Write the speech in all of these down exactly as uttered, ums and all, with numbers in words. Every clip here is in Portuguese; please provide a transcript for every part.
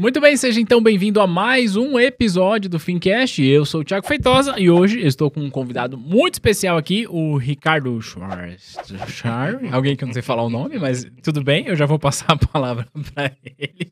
Muito bem, seja então bem-vindo a mais um episódio do Fincast. Eu sou o Thiago Feitosa e hoje eu estou com um convidado muito especial aqui, o Ricardo Schwarzscher. Alguém que eu não sei falar o nome, mas tudo bem, eu já vou passar a palavra para ele.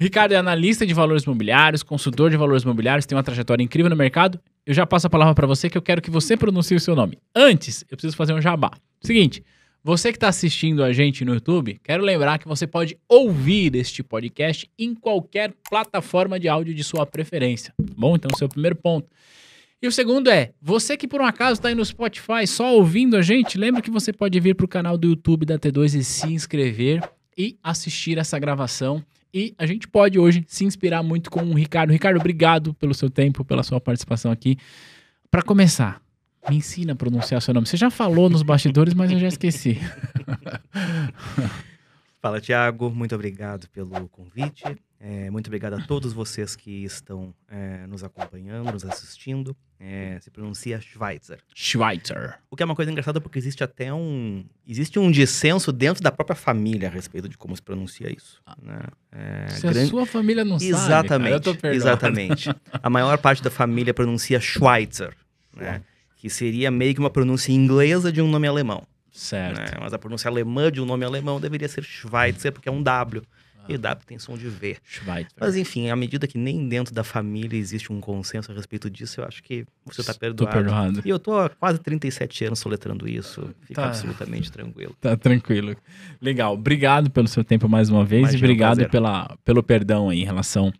O Ricardo é analista de valores imobiliários, consultor de valores imobiliários, tem uma trajetória incrível no mercado. Eu já passo a palavra para você que eu quero que você pronuncie o seu nome. Antes, eu preciso fazer um jabá. Seguinte... Você que está assistindo a gente no YouTube, quero lembrar que você pode ouvir este podcast em qualquer plataforma de áudio de sua preferência, tá bom? Então, esse é o primeiro ponto. E o segundo é, você que por um acaso está aí no Spotify só ouvindo a gente, lembra que você pode vir para o canal do YouTube da T dois e se inscrever e assistir essa gravação. E a gente pode hoje se inspirar muito com o Ricardo. Ricardo, obrigado pelo seu tempo, pela sua participação aqui. Para começar... Me ensina a pronunciar seu nome. Você já falou nos bastidores, mas eu já esqueci. Fala, Thiago. Muito obrigado pelo convite. É, muito obrigado a todos vocês que estão é, nos acompanhando, nos assistindo. É, se pronuncia Schweitzer. Schweitzer. O que é uma coisa engraçada, porque existe até um... Existe um dissenso dentro da própria família a respeito de como se pronuncia isso. Né? É, se grande... a sua família não exatamente, sabe, cara, eu tô perdoado. Exatamente. A maior parte da família pronuncia Schweitzer, né? Que seria meio que uma pronúncia inglesa de um nome alemão. Certo. Né? Mas a pronúncia alemã de um nome alemão deveria ser Schweitzer, porque é um W. Ah. E W tem som de V. Schweitzer. Mas enfim, à medida que nem dentro da família existe um consenso a respeito disso, eu acho que você está perdoado. Tô perdoado. E eu tô há quase trinta e sete anos soletrando isso. Fica tá. absolutamente tranquilo. Tá tranquilo. Legal. Obrigado pelo seu tempo mais uma vez. Imagina, e obrigado pela, pelo perdão aí em relação...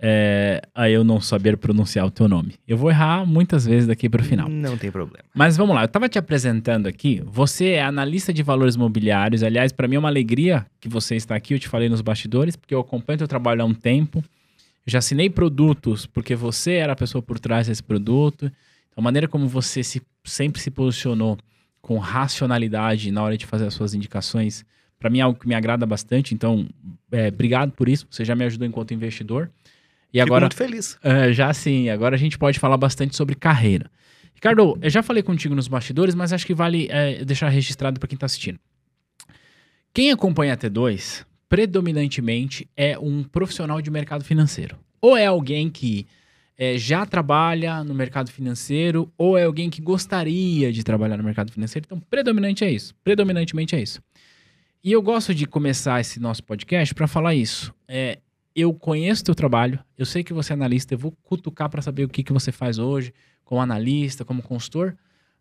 É, a eu não saber pronunciar o teu nome. Eu vou errar muitas vezes daqui para o final. Não tem problema. Mas vamos lá, eu estava te apresentando aqui. Você é analista de valores imobiliários. Aliás, para mim é uma alegria que você está aqui. Eu te falei nos bastidores, porque eu acompanho teu trabalho há um tempo. Eu já assinei produtos, porque você era a pessoa por trás desse produto. Então, a maneira como você se, sempre se posicionou com racionalidade na hora de fazer as suas indicações, para mim é algo que me agrada bastante. Então, é, obrigado por isso. Você já me ajudou enquanto investidor. E agora, fico muito feliz. Uh, já sim, agora a gente pode falar bastante sobre carreira. Ricardo, eu já falei contigo nos bastidores, mas acho que vale é, deixar registrado para quem está assistindo. Quem acompanha a T dois, predominantemente, é um profissional de mercado financeiro. Ou é alguém que é, já trabalha no mercado financeiro, ou é alguém que gostaria de trabalhar no mercado financeiro. Então, predominante é isso. Predominantemente é isso. E eu gosto de começar esse nosso podcast para falar isso. É... Eu conheço o teu trabalho, eu sei que você é analista, eu vou cutucar para saber o que, que você faz hoje como analista, como consultor,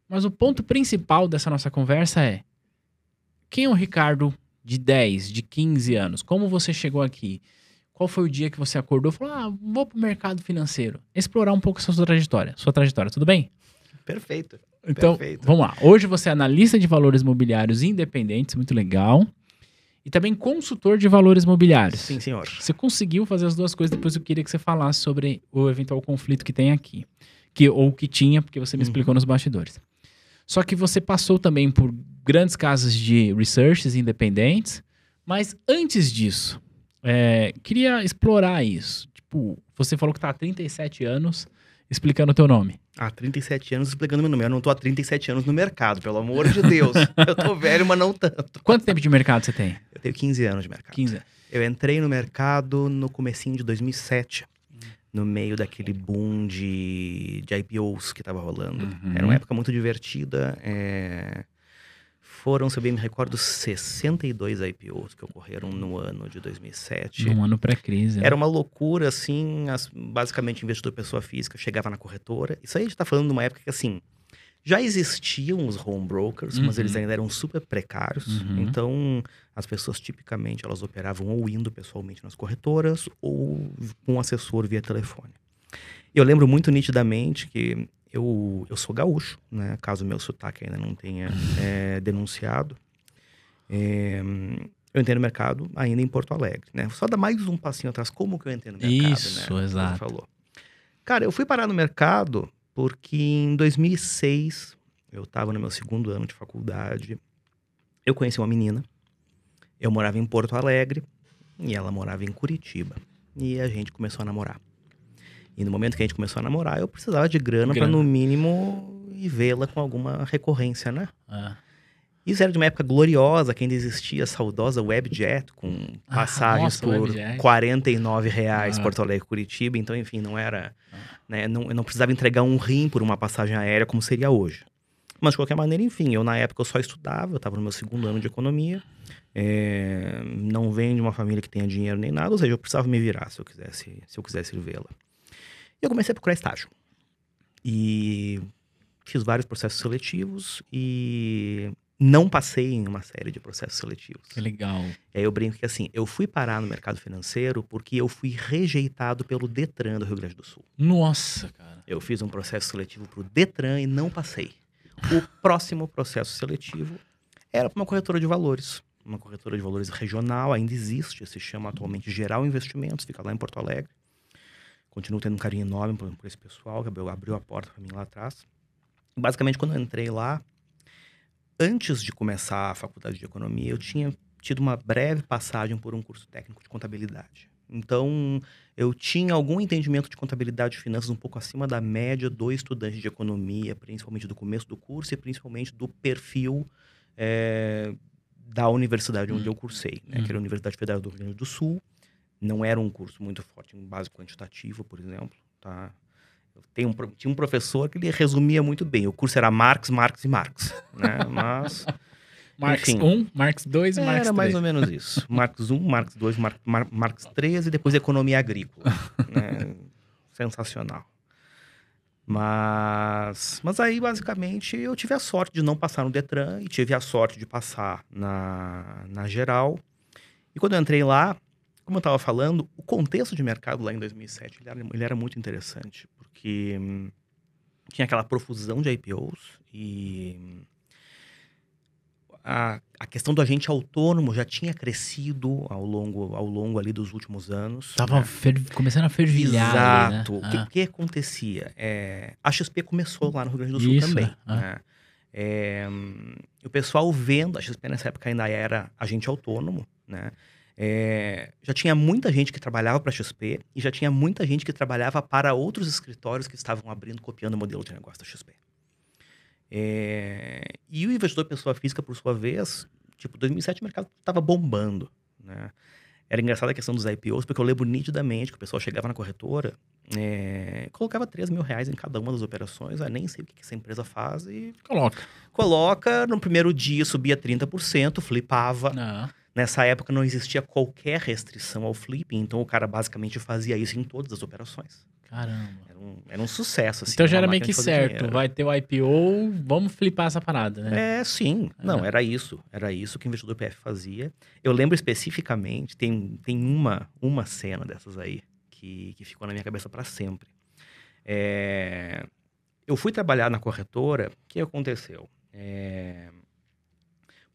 mas o ponto principal dessa nossa conversa é quem é o Ricardo de dez, de quinze anos? Como você chegou aqui? Qual foi o dia que você acordou e falou, ah, vou pro mercado financeiro, explorar um pouco essa sua trajetória, sua trajetória, tudo bem? Perfeito. Então, perfeito. Vamos lá. Hoje você é analista de valores imobiliários independentes, muito legal. E também consultor de valores imobiliários. Sim, senhor. Você conseguiu fazer as duas coisas, depois eu queria que você falasse sobre o eventual conflito que tem aqui. Que, ou que tinha, porque você me uhum. explicou nos bastidores. Só que você passou também por grandes casas de researches independentes, mas antes disso, é, queria explorar isso. Tipo, você falou que está há trinta e sete anos explicando o teu nome. Há trinta e sete anos explicando meu nome. Eu não tô há trinta e sete anos no mercado, pelo amor de Deus. Eu tô velho, mas não tanto. Quanto tempo de mercado você tem? Eu tenho quinze anos de mercado. quinze. Eu entrei no mercado no comecinho de dois mil e sete. Hum. No meio daquele boom de, de I P Os que tava rolando. Uhum. Era uma época muito divertida. É... Foram, se eu bem me recordo, sessenta e dois I P Os que ocorreram no ano de dois mil e sete. Um ano pré-crise. Era uma loucura, assim, as, basicamente investidor pessoa física chegava na corretora. Isso aí a gente tá falando de uma época que, assim, já existiam os home brokers, uhum. mas eles ainda eram super precários. Uhum. Então, as pessoas tipicamente, elas operavam ou indo pessoalmente nas corretoras ou com um assessor via telefone. Eu lembro muito nitidamente que... Eu, eu sou gaúcho, né? Caso o meu sotaque ainda não tenha é, denunciado. É, eu entrei no mercado ainda em Porto Alegre, né? Só dá mais um passinho atrás, como que eu entrei no mercado, isso, né? Exato. Você falou. Cara, eu fui parar no mercado porque em dois mil e seis, eu estava no meu segundo ano de faculdade, eu conheci uma menina, eu morava em Porto Alegre e ela morava em Curitiba. E a gente começou a namorar. E no momento que a gente começou a namorar, eu precisava de grana, grana. Para, no mínimo, vê-la com alguma recorrência, né? Ah. Isso era de uma época gloriosa, que ainda existia a saudosa Webjet, com passagens ah, nossa, por quarenta e nove reais, ah. Porto Alegre, Curitiba. Então, enfim, não era... Ah. Né, não, eu não precisava entregar um rim por uma passagem aérea, como seria hoje. Mas, de qualquer maneira, enfim, eu na época eu só estudava, eu estava no meu segundo ano de economia. É, não venho de uma família que tenha dinheiro nem nada, ou seja, eu precisava me virar se eu quisesse, se eu quisesse vê-la. E eu comecei a procurar estágio. E fiz vários processos seletivos e... não passei em uma série de processos seletivos. Que legal. E aí eu brinco que assim, eu fui parar no mercado financeiro porque eu fui rejeitado pelo Detran do Rio Grande do Sul. Nossa, cara. Eu fiz um processo seletivo pro Detran e não passei. O próximo processo seletivo era para uma corretora de valores. Uma corretora de valores regional, ainda existe, se chama atualmente Geral Investimentos, fica lá em Porto Alegre. Continuo tendo um carinho enorme por, por esse pessoal, que abriu a porta para mim lá atrás. Basicamente, quando eu entrei lá, antes de começar a faculdade de economia, eu tinha tido uma breve passagem por um curso técnico de contabilidade. Então, eu tinha algum entendimento de contabilidade e finanças um pouco acima da média do estudante de economia, principalmente do começo do curso e principalmente do perfil é, da universidade onde eu cursei, né? Que era a Universidade Federal do Rio Grande do Sul. Não era um curso muito forte em base quantitativa, por exemplo, tá? Tem um, tinha um professor que ele resumia muito bem. O curso era Marx, Marx e Marx, né? Mas... Marx um, Marx dois e Marx três. Era mais ou menos isso. Marx um, Marx dois, Marx, Marx três e depois economia agrícola. Né? Sensacional. Mas, mas aí, basicamente, eu tive a sorte de não passar no Detran e tive a sorte de passar na, na Geral. E quando eu entrei lá, como eu estava falando, o contexto de mercado lá em dois mil e sete, ele era, ele era muito interessante, porque hum, tinha aquela profusão de I P Os e hum, a, a questão do agente autônomo já tinha crescido ao longo, ao longo ali dos últimos anos. Estava né? começando a fervilhar. Exato. Ali, né? O ah. que, que acontecia? É, a X P começou lá no Rio Grande do Sul Isso, também, ah. né? É, hum, o pessoal vendo, a X P nessa época ainda era agente autônomo, né? É, já tinha muita gente que trabalhava para a X P e já tinha muita gente que trabalhava para outros escritórios que estavam abrindo, copiando o modelo de negócio da X P. É, e o investidor pessoa física, por sua vez, tipo, dois mil e sete o mercado estava bombando, né? Era engraçada a questão dos I P Os, porque eu lembro nitidamente que o pessoal chegava na corretora, é, colocava três mil reais em cada uma das operações, ah, nem sei o que essa empresa faz e... Coloca. Coloca, no primeiro dia subia trinta por cento, flipava... Ah. Nessa época não existia qualquer restrição ao flipping, então o cara basicamente fazia isso em todas as operações. Caramba. Era um, era um sucesso, assim. Então já era meio que certo, dinheiro. Vai ter o I P O, vamos flipar essa parada, né? É, sim. É. Não, era isso. Era isso que o investidor P F fazia. Eu lembro especificamente, tem, tem uma, uma cena dessas aí que, que ficou na minha cabeça para sempre. É, eu fui trabalhar na corretora, o que aconteceu? É,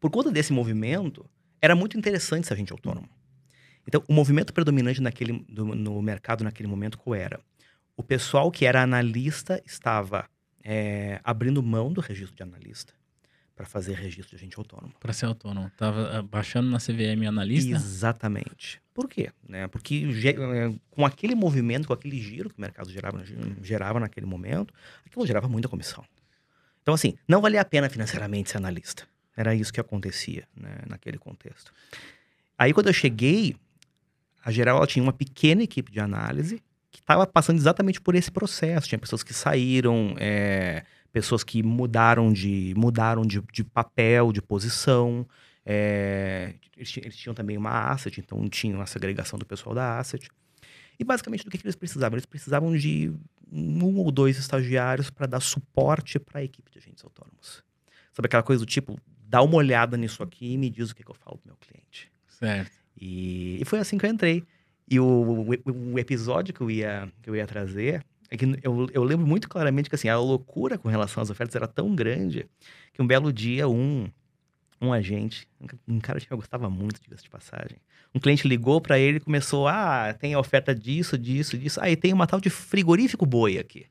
por conta desse movimento, era muito interessante esse agente autônomo. Então, o movimento predominante naquele, do, no mercado naquele momento qual era? O pessoal que era analista estava é, abrindo mão do registro de analista para fazer registro de agente autônomo. Para ser autônomo. Estava baixando na C V M analista? Exatamente. Por quê? Né? Porque com aquele movimento, com aquele giro que o mercado gerava, gerava naquele momento, aquilo gerava muita comissão. Então, assim, não valia a pena financeiramente ser analista. Era isso que acontecia, né, naquele contexto. Aí, quando eu cheguei, a Geral ela tinha uma pequena equipe de análise que estava passando exatamente por esse processo. Tinha pessoas que saíram, é, pessoas que mudaram de, mudaram de, de papel, de posição. É, eles, eles tinham também uma asset, então tinham a segregação do pessoal da asset. E, basicamente, do que, que eles precisavam? Eles precisavam de um ou dois estagiários para dar suporte para a equipe de agentes autônomos. Sabe aquela coisa do tipo... Dá uma olhada nisso aqui e me diz o que, que eu falo pro meu cliente. Certo. E, e foi assim que eu entrei. E o, o, o episódio que eu ia, que eu ia trazer, é que eu, eu lembro muito claramente que assim, a loucura com relação às ofertas era tão grande que um belo dia um, um agente, um cara que eu gostava muito, diga-se de passagem, um cliente ligou para ele e começou, ah, tem a oferta disso, disso, disso. Ah, e tem uma tal de frigorífico boi aqui.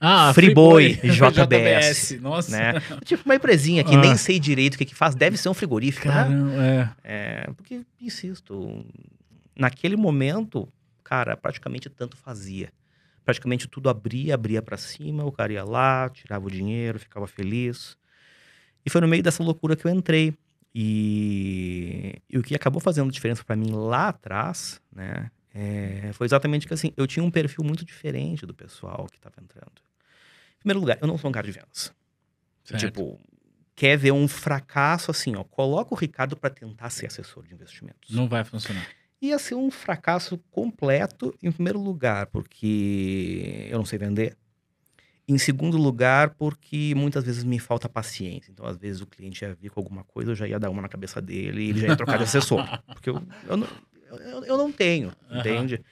Ah, Friboi, J B S, J B S, nossa. Né? Tipo uma empresinha que ah. nem sei direito o que, que faz, deve ser um frigorífico. Caramba, né? é. É, porque, insisto, naquele momento, cara, praticamente tanto fazia. Praticamente tudo abria, abria pra cima, o cara ia lá, tirava o dinheiro, ficava feliz. E foi no meio dessa loucura que eu entrei. E, e o que acabou fazendo diferença para mim lá atrás, né, é, foi exatamente que assim, eu tinha um perfil muito diferente do pessoal que estava entrando. Em primeiro lugar, eu não sou um cara de vendas. Certo. Tipo, quer ver um fracasso assim, ó, coloca o Ricardo para tentar ser assessor de investimentos. Não vai funcionar. Ia ser um fracasso completo, em primeiro lugar, porque eu não sei vender. Em segundo lugar, porque muitas vezes me falta paciência. Então, às vezes, o cliente ia vir com alguma coisa, eu já ia dar uma na cabeça dele e ele já ia trocar de assessor. Porque eu, eu, não, eu, eu não tenho, uhum. entende?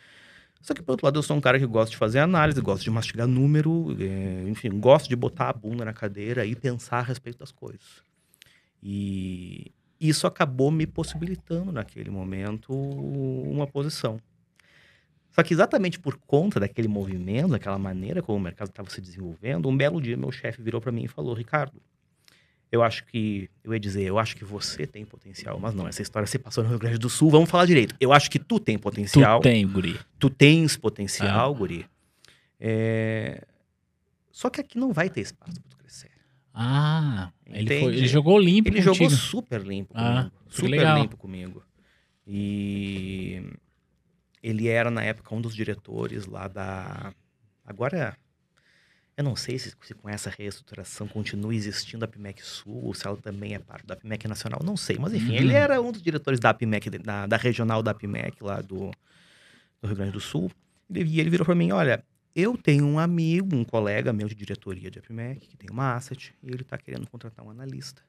Só que, por outro lado, eu sou um cara que gosta de fazer análise, gosto de mastigar número, é, enfim, gosto de botar a bunda na cadeira e pensar a respeito das coisas. E isso acabou me possibilitando, naquele momento, uma posição. Só que exatamente por conta daquele movimento, daquela maneira como o mercado estava se desenvolvendo, um belo dia meu chefe virou para mim e falou, Ricardo, eu acho que, eu ia dizer, eu acho que você tem potencial, mas não, essa história se passou no Rio Grande do Sul, vamos falar direito. Eu acho que tu tem potencial. Tu tem, guri. Tu tens potencial, ah. guri. É... Só que aqui não vai ter espaço para tu crescer. Ah, ele, foi, ele jogou limpo Ele contigo. jogou super limpo ah, comigo. Super legal. limpo comigo. E... Ele era, na época, um dos diretores lá da... Agora, eu não sei se, se com essa reestruturação continua existindo a APIMEC Sul, ou se ela também é parte da APIMEC Nacional, não sei. Mas, enfim, uhum. ele era um dos diretores da APIMEC, da, da regional da APIMEC lá do, do Rio Grande do Sul. E ele virou para mim, olha, eu tenho um amigo, um colega meu de diretoria de APIMEC, que tem uma asset, e ele tá querendo contratar um analista.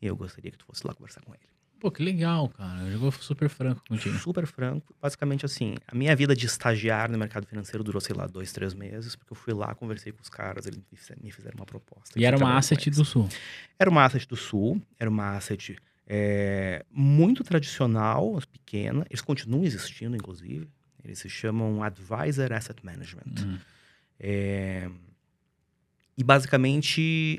E eu gostaria que tu fosse lá conversar com ele. Pô, que legal, cara. Eu jogo super franco contigo. Super franco. Basicamente, assim, a minha vida de estagiário no mercado financeiro durou, sei lá, dois, três meses, porque eu fui lá, conversei com os caras, eles me fizeram uma proposta. E era uma asset do Sul? Era uma asset do Sul, era uma asset é, muito tradicional, pequena. Eles continuam existindo, inclusive. Eles se chamam Advisor Asset Management. Hum. É, e, basicamente...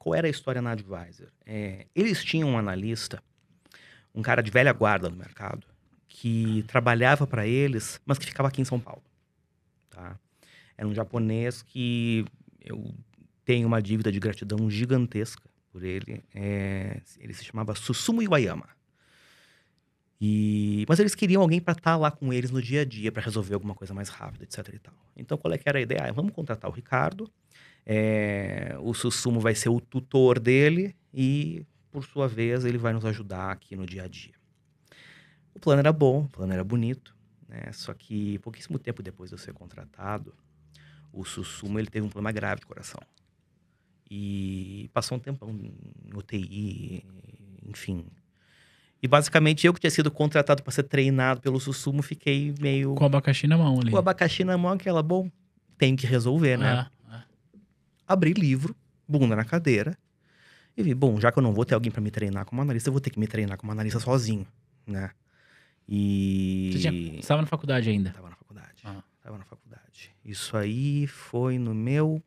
Qual era a história na Advisor? É, eles tinham um analista, um cara de velha guarda no mercado, que trabalhava para eles, mas que ficava aqui em São Paulo. Tá? Era um japonês que eu tenho uma dívida de gratidão gigantesca por ele. É, ele se chamava Susumu Iwayama. E, mas eles queriam alguém para estar lá com eles no dia a dia, para resolver alguma coisa mais rápida, etc e tal. Então qual é que era a ideia? Ah, vamos contratar o Ricardo, é, o Susumu vai ser o tutor dele e, por sua vez, ele vai nos ajudar aqui no dia a dia. O plano era bom, o plano era bonito, né? Só que pouquíssimo tempo depois de eu ser contratado, o Susumu ele teve um problema grave de coração e passou um tempão em U T I, enfim. E basicamente eu que tinha sido contratado para ser treinado pelo Susumu, fiquei meio... Com o abacaxi na mão ali. Com o abacaxi na mão, aquela, bom, tenho que resolver, né? É, é. Abri livro, bunda na cadeira, e vi, bom, já que eu não vou ter alguém para me treinar como analista, eu vou ter que me treinar como analista sozinho, né? E... Você tinha... estava na faculdade ainda? Estava na faculdade, ah. estava na faculdade. Isso aí foi no meu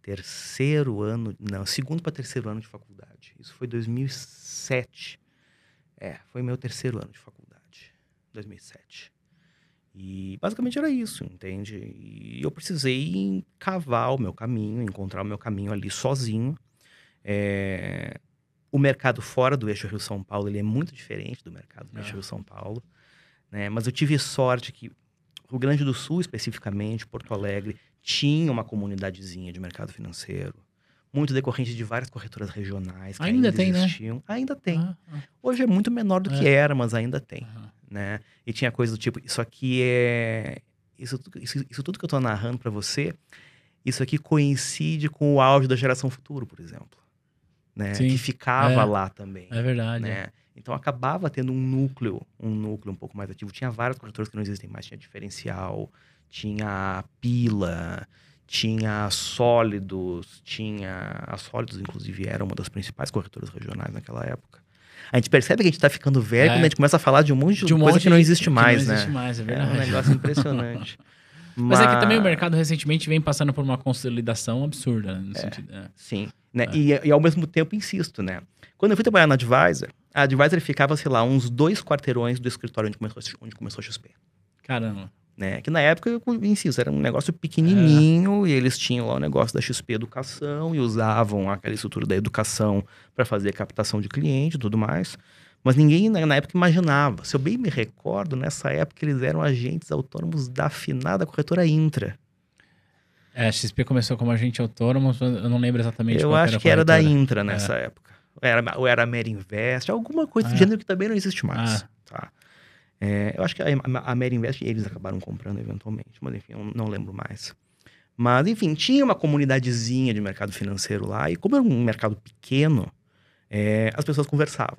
terceiro ano, não, segundo para terceiro ano de faculdade. Isso foi dois mil e sete. É, foi meu terceiro ano de faculdade, dois mil e sete. E basicamente era isso, entende? E eu precisei cavar o meu caminho, encontrar o meu caminho ali sozinho. É... O mercado fora do eixo Rio-São Paulo, ele é muito diferente do mercado do ah. eixo Rio-São Paulo. Né? Mas eu tive sorte que Rio Grande do Sul, especificamente, Porto Alegre, tinha uma comunidadezinha de mercado financeiro. Muito decorrente de várias corretoras regionais que ainda, ainda tem, existiam. Né? Ainda tem. Ah, ah. Hoje é muito menor do que é. era, mas ainda tem. Ah. Né? E tinha coisa do tipo, isso aqui é... Isso, isso, isso tudo que eu tô narrando para você, isso aqui coincide com o auge da Geração Futuro, por exemplo. Né? Que ficava é. lá também. É verdade. Né? É. Então acabava tendo um núcleo, um núcleo um pouco mais ativo. Tinha várias corretoras que não existem mais. Tinha Diferencial, tinha Pila... Tinha a Sólidos, tinha... A Sólidos, inclusive, era uma das principais corretoras regionais naquela época. A gente percebe que a gente tá ficando velho, é. né? A gente começa a falar de um monte de, de um coisa monte que não existe que mais, não né? Existe mais, é verdade. É um negócio impressionante. Mas... Mas é que também o mercado recentemente vem passando por uma consolidação absurda, né? No é, sentido, é. Sim. Né? É. E, e ao mesmo tempo, insisto, né? Quando eu fui trabalhar na Advisor, a Advisor ficava, sei lá, uns dois quarteirões do escritório onde começou, onde começou a X P. Caramba. né? Que na época, insisto, era um negócio pequenininho é. e eles tinham lá o negócio da X P Educação e usavam aquela estrutura da educação para fazer captação de cliente e tudo mais. Mas ninguém na época imaginava. Se eu bem me recordo, nessa época eles eram agentes autônomos da afinada corretora Intra. É, a X P começou como agente autônomo, eu não lembro exatamente eu qual era. Eu acho que era da Intra nessa é. época. Era, ou era a Amerinvest, alguma coisa ah. do gênero que também não existe mais. Ah. Tá? É, eu acho que a, a Merinvest, eles acabaram comprando eventualmente, mas enfim, eu não lembro mais. Mas enfim, tinha uma comunidadezinha de mercado financeiro lá, e como era um mercado pequeno, é, as pessoas conversavam.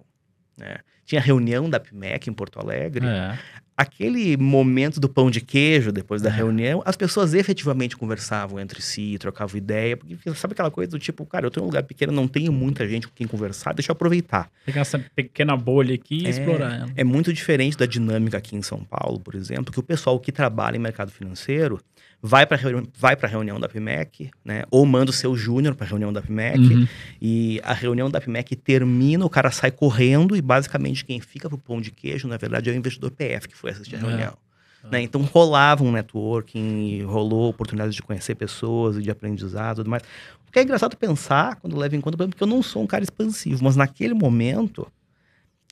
Né? Tinha reunião da APIMEC em Porto Alegre. É. Aquele momento do pão de queijo, depois da é. reunião, as pessoas efetivamente conversavam entre si, trocavam ideia. Porque sabe aquela coisa do tipo, cara, eu tô em um lugar pequeno, não tenho muita gente com quem conversar, deixa eu aproveitar. Pegar essa pequena bolha aqui e é, explorar ela. É muito diferente da dinâmica aqui em São Paulo, por exemplo, que o pessoal que trabalha em mercado financeiro vai para reuni a reunião da APIMEC, né? Ou manda o seu júnior para a reunião da APIMEC. Uhum. E a reunião da APIMEC termina, o cara sai correndo e basicamente quem fica pro pão de queijo, na verdade, é o investidor P F que foi assistir a reunião. É. Né? Então rolava um networking, rolou oportunidades de conhecer pessoas e de aprendizado e tudo mais. O que é engraçado pensar, quando leva em conta, porque eu não sou um cara expansivo, mas naquele momento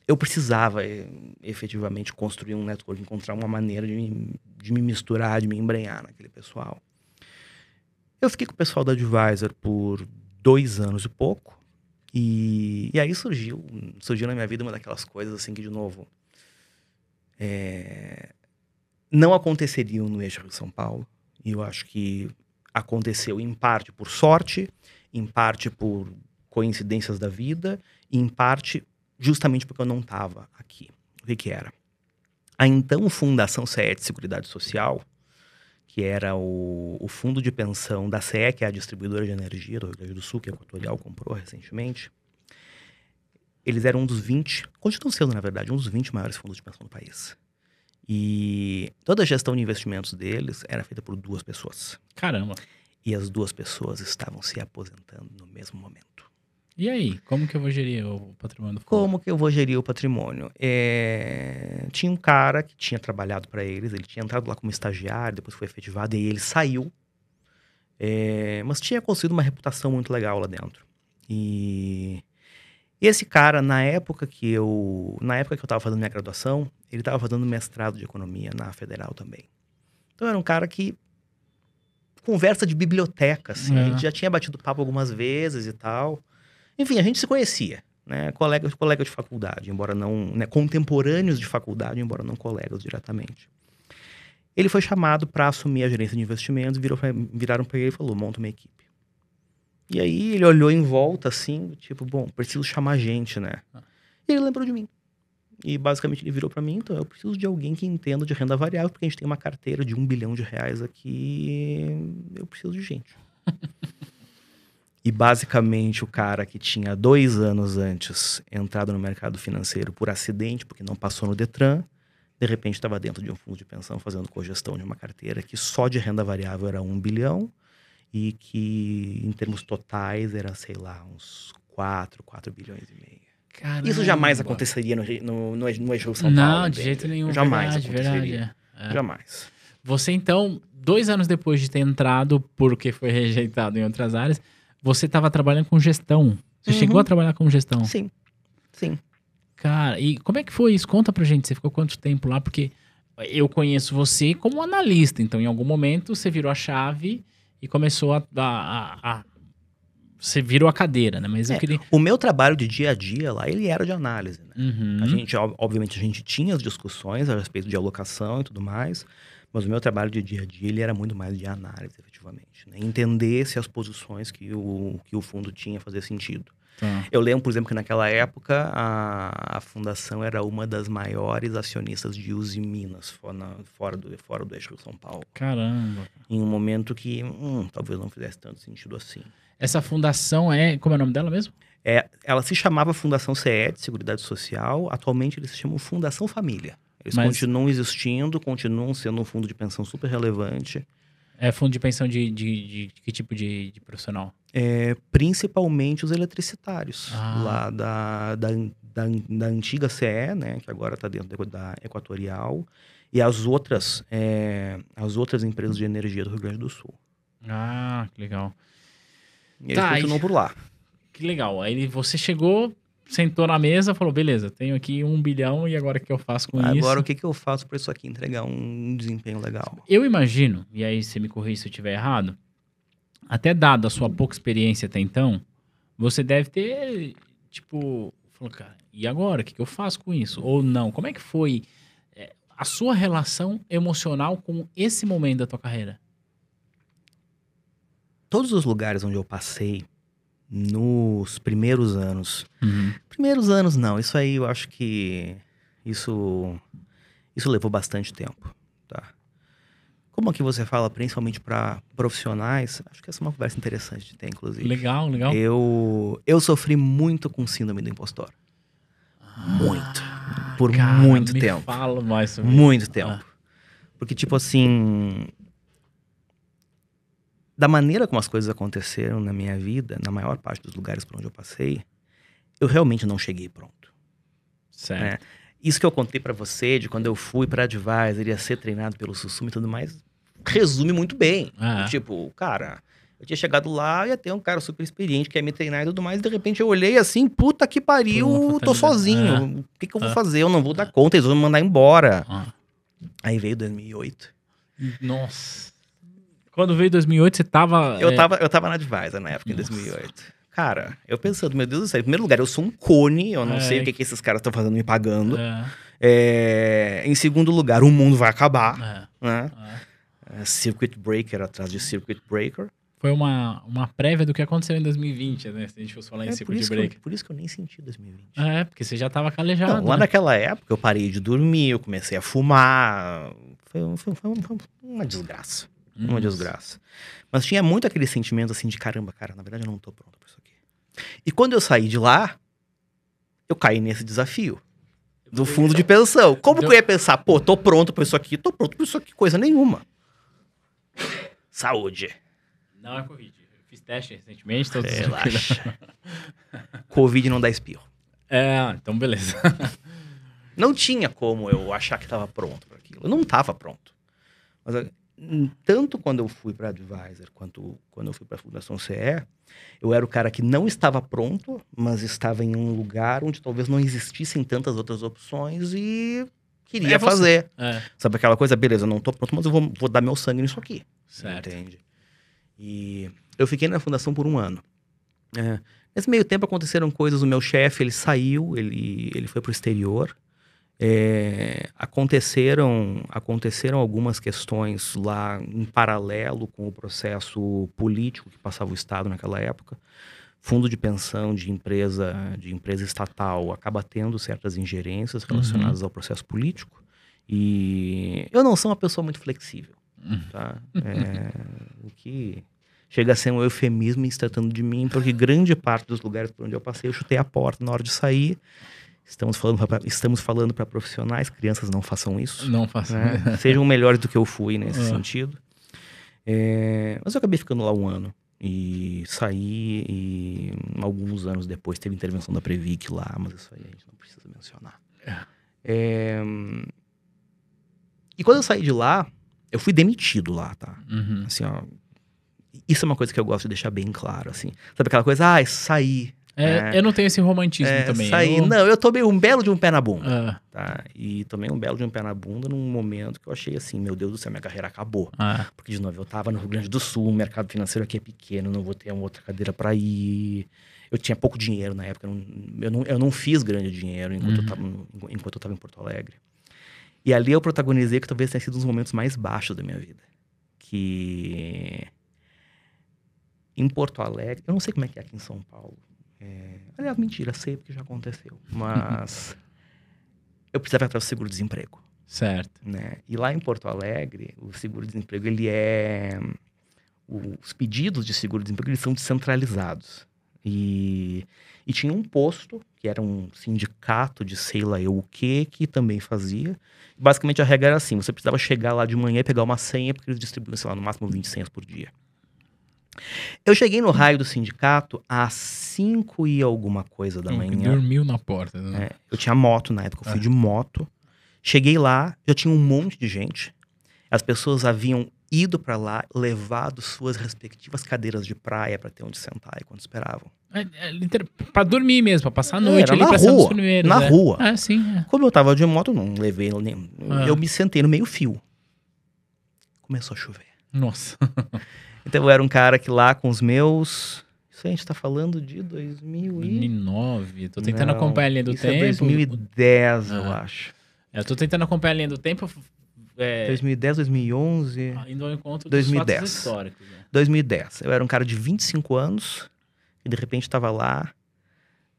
eu precisava efetivamente construir um network, encontrar uma maneira de me, de me misturar, de me embrenhar naquele pessoal. Eu fiquei com o pessoal da Advisor por dois anos e pouco. E, e aí surgiu, surgiu na minha vida uma daquelas coisas assim que, de novo, é, não aconteceriam no eixo de São Paulo. E eu acho que aconteceu em parte por sorte, em parte por coincidências da vida, e em parte justamente porque eu não estava aqui. O que que era? A então Fundação C E E de Seguridade Social, que era o, o fundo de pensão da C E E, que é a distribuidora de energia do Rio Grande do Sul, que a Equatorial comprou recentemente. Eles eram um dos vinte, continuam sendo, na verdade, um dos vinte maiores fundos de pensão do país. E toda a gestão de investimentos deles era feita por duas pessoas. Caramba! E as duas pessoas estavam se aposentando no mesmo momento. E aí, como que eu vou gerir o patrimônio? Como que eu vou gerir o patrimônio? É... Tinha um cara que tinha trabalhado para eles, ele tinha entrado lá como estagiário, depois foi efetivado e ele saiu. É... Mas tinha conseguido uma reputação muito legal lá dentro. E esse cara, na época que eu... Na época que eu estava fazendo minha graduação, ele estava fazendo mestrado de economia na Federal também. Então era um cara que... Conversa de biblioteca, assim. É. A gente já tinha batido papo algumas vezes e tal. Enfim, a gente se conhecia, né? Colega, colega de faculdade, embora não... Né? Contemporâneos de faculdade, embora não colegas diretamente. Ele foi chamado para assumir a gerência de investimentos, virou pra, viraram para ele e falou, monta uma equipe. E aí ele olhou em volta, assim, tipo, bom, preciso chamar gente, né? E ele lembrou de mim. E basicamente ele virou para mim, então eu preciso de alguém que entenda de renda variável, porque a gente tem uma carteira de um bilhão de reais aqui, eu preciso de gente. E basicamente o cara que tinha dois anos antes entrado no mercado financeiro por acidente, porque não passou no Detran, de repente estava dentro de um fundo de pensão fazendo cogestão de uma carteira que só de renda variável era um bilhão e que em termos totais era, sei lá, uns quatro, quatro bilhões e meio. Caramba. Isso jamais aconteceria no, no, no, no eixo São Paulo. Não, de jeito nenhum. Jamais aconteceria. É. Jamais. Você então, dois anos depois de ter entrado, porque foi rejeitado em outras áreas, você estava trabalhando com gestão. Você uhum. chegou a trabalhar com gestão? Sim, sim. Cara, e como é que foi isso? Conta pra gente, você ficou quanto tempo lá? Porque eu conheço você como analista, então em algum momento você virou a chave e começou a... a, a, a você virou a cadeira, né? Mas é, eu queria... O meu trabalho de dia a dia lá, ele era de análise, né? Uhum. A gente, obviamente, a gente tinha as discussões a respeito de alocação e tudo mais, mas o meu trabalho de dia a dia, ele era muito mais de análise, efetivamente, né? Entender se as posições que o, que o fundo tinha fazia sentido. Tá. Eu lembro, por exemplo, que naquela época a, a fundação era uma das maiores acionistas de Usiminas fora, na, fora, do, fora do eixo de São Paulo. Caramba! Em um momento que hum, talvez não fizesse tanto sentido assim. Essa fundação é... Como é o nome dela mesmo? É, ela se chamava Fundação C E E de Seguridade Social. Atualmente eles se chamam Fundação Família. Eles Mas... continuam existindo, continuam sendo um fundo de pensão super relevante. É fundo de pensão de, de, de, de que tipo de, de profissional? é, principalmente os eletricitários, ah. lá da, da, da, da antiga C E E, né, que agora está dentro da Equatorial, e as outras, é, as outras empresas de energia do Rio Grande do Sul. Ah, que legal. E tá, ele continuou e... por lá. Que legal. Aí você chegou, sentou na mesa, falou, beleza, tenho aqui um bilhão e agora o que eu faço com agora, isso? Agora o que, que eu faço para isso aqui entregar um desempenho legal? Eu imagino, e aí você me corrige se eu estiver errado, até dado a sua pouca experiência até então, você deve ter, tipo, falou, cara, e agora o que, que eu faço com isso? Ou não? Como é que foi a sua relação emocional com esse momento da tua carreira? Todos os lugares onde eu passei nos primeiros anos... Uhum. Primeiros anos, não. Isso aí eu acho que... Isso, isso levou bastante tempo, tá? Como aqui você fala, principalmente para profissionais... Acho que essa é uma conversa interessante de ter, inclusive. Legal, legal. Eu, eu sofri muito com síndrome do impostor. Ah, muito. Por cara, muito me tempo. Fala mais sobre muito isso. tempo. Ah. Porque, tipo assim... Da maneira como as coisas aconteceram na minha vida, na maior parte dos lugares por onde eu passei, eu realmente não cheguei pronto. Certo. Né? Isso que eu contei pra você, de quando eu fui pra Advisor, ia ser treinado pelo Susumu e tudo mais, resume muito bem. Ah. Tipo, cara, eu tinha chegado lá, ia ter um cara super experiente que ia me treinar e tudo mais, e de repente eu olhei assim, puta que pariu, tô sozinho. Ah. O que que eu vou ah. fazer? Eu não vou dar conta, eles vão me mandar embora. Ah. Aí veio dois mil e oito. Nossa... Quando veio dois mil e oito, você tava... Eu, é... tava, eu tava na Advisor na época, em Nossa. dois mil e oito. Cara, eu pensando, meu Deus do céu, em primeiro lugar, eu sou um cone, eu não é... sei o que, que esses caras estão fazendo me pagando. É... É... Em segundo lugar, o mundo vai acabar. É... Né? É... É, circuit breaker atrás de circuit breaker. Foi uma, uma prévia do que aconteceu em dois mil e vinte, né? Se a gente fosse falar é, em circuit breaker. Eu, por isso que eu nem senti dois mil e vinte. É, porque você já tava calejado. Não, lá né? naquela época, eu parei de dormir, eu comecei a fumar. Foi, foi, foi, foi uma desgraça. Uma desgraça. Mas tinha muito aquele sentimento assim de caramba, cara, na verdade eu não tô pronto pra isso aqui. E quando eu saí de lá, eu caí nesse desafio do fundo de pensão. Como que eu ia pensar, pô, tô pronto pra isso aqui, tô pronto pra isso aqui, coisa nenhuma. Saúde. Não é Covid. Eu fiz teste recentemente, tô tranquilo. Relaxa. Covid não dá espirro. É, então beleza. Não tinha como eu achar que tava pronto pra aquilo. Eu não tava pronto. Mas eu... Tanto quando eu fui para Advisor quanto quando eu fui para a Fundação C E E, eu era o cara que não estava pronto, mas estava em um lugar onde talvez não existissem tantas outras opções e queria é fazer. É. Sabe aquela coisa? Beleza, eu não tô pronto, mas eu vou, vou dar meu sangue nisso aqui. Certo. Entende? E eu fiquei na Fundação por um ano. É. Nesse meio tempo aconteceram coisas, o meu chefe, ele saiu, ele, ele foi para o exterior. É, aconteceram, aconteceram algumas questões lá em paralelo com o processo político que passava o Estado naquela época. Fundo de pensão de empresa, de empresa estatal acaba tendo certas ingerências relacionadas uhum. ao processo político. E eu não sou uma pessoa muito flexível. Tá? É, o que chega a ser um eufemismo em se tratando de mim, porque grande parte dos lugares por onde eu passei, eu chutei a porta na hora de sair. Estamos falando para estamos falando para profissionais, crianças, não façam isso. Não façam. Né? Sejam melhores do que eu fui nesse é. sentido. É, mas eu acabei ficando lá um ano. E saí, e alguns anos depois teve intervenção da Previc lá, mas isso aí a gente não precisa mencionar. É. É, e quando eu saí de lá, eu fui demitido lá, tá? Uhum. Assim, ó, isso é uma coisa que eu gosto de deixar bem claro, assim. Sabe aquela coisa, ah, saí. É, é. Eu não tenho esse romantismo é, também. Eu... Não, eu tomei um belo de um pé na bunda. É. Tá? E tomei um belo de um pé na bunda num momento que eu achei assim, meu Deus do céu, minha carreira acabou. É. Porque, de novo, eu tava no Rio Grande do Sul, o mercado financeiro aqui é pequeno, não vou ter uma outra cadeira pra ir. Eu tinha pouco dinheiro na época, eu não, eu não, eu não fiz grande dinheiro enquanto, uhum. eu tava, enquanto eu tava em Porto Alegre. E ali eu protagonizei que talvez tenha sido um dos momentos mais baixos da minha vida. Que... Em Porto Alegre... Eu não sei como é que é aqui em São Paulo. É... Aliás, mentira, sei porque já aconteceu. Mas eu precisava atrás do seguro-desemprego. Certo. Né? E lá em Porto Alegre, o seguro-desemprego, ele é... Os pedidos de seguro-desemprego, eles são descentralizados. E... e tinha um posto, que era um sindicato de sei lá eu o que, que também fazia. Basicamente, a regra era assim, você precisava chegar lá de manhã e pegar uma senha, porque eles distribuíam, sei lá, no máximo vinte senhas por dia. Eu cheguei no raio do sindicato às cinco e alguma coisa da Sim, manhã. Dormiu na porta, né? É, eu tinha moto na época, eu fui ah. de moto. Cheguei lá, já tinha um monte de gente. As pessoas haviam ido para lá, levado suas respectivas cadeiras de praia para ter onde sentar enquanto esperavam. É, é, para dormir mesmo, para passar a noite. Era ali na rua, na é. rua. Ah, sim, é. Como eu tava de moto, não levei nem, ah. eu me sentei no meio fio. Começou a chover. Nossa. Então eu era um cara que lá com os meus... Isso a gente tá falando de dois mil e nove. Tô tentando não, acompanhar a linha do isso tempo. É dois mil e dez, ah. eu acho. Eu tô tentando acompanhar a linha do tempo... É... dois mil e dez, dois mil e onze... Ah, indo ao encontro dos fatos históricos. Né? dois mil e dez. Eu era um cara de vinte e cinco anos e de repente estava lá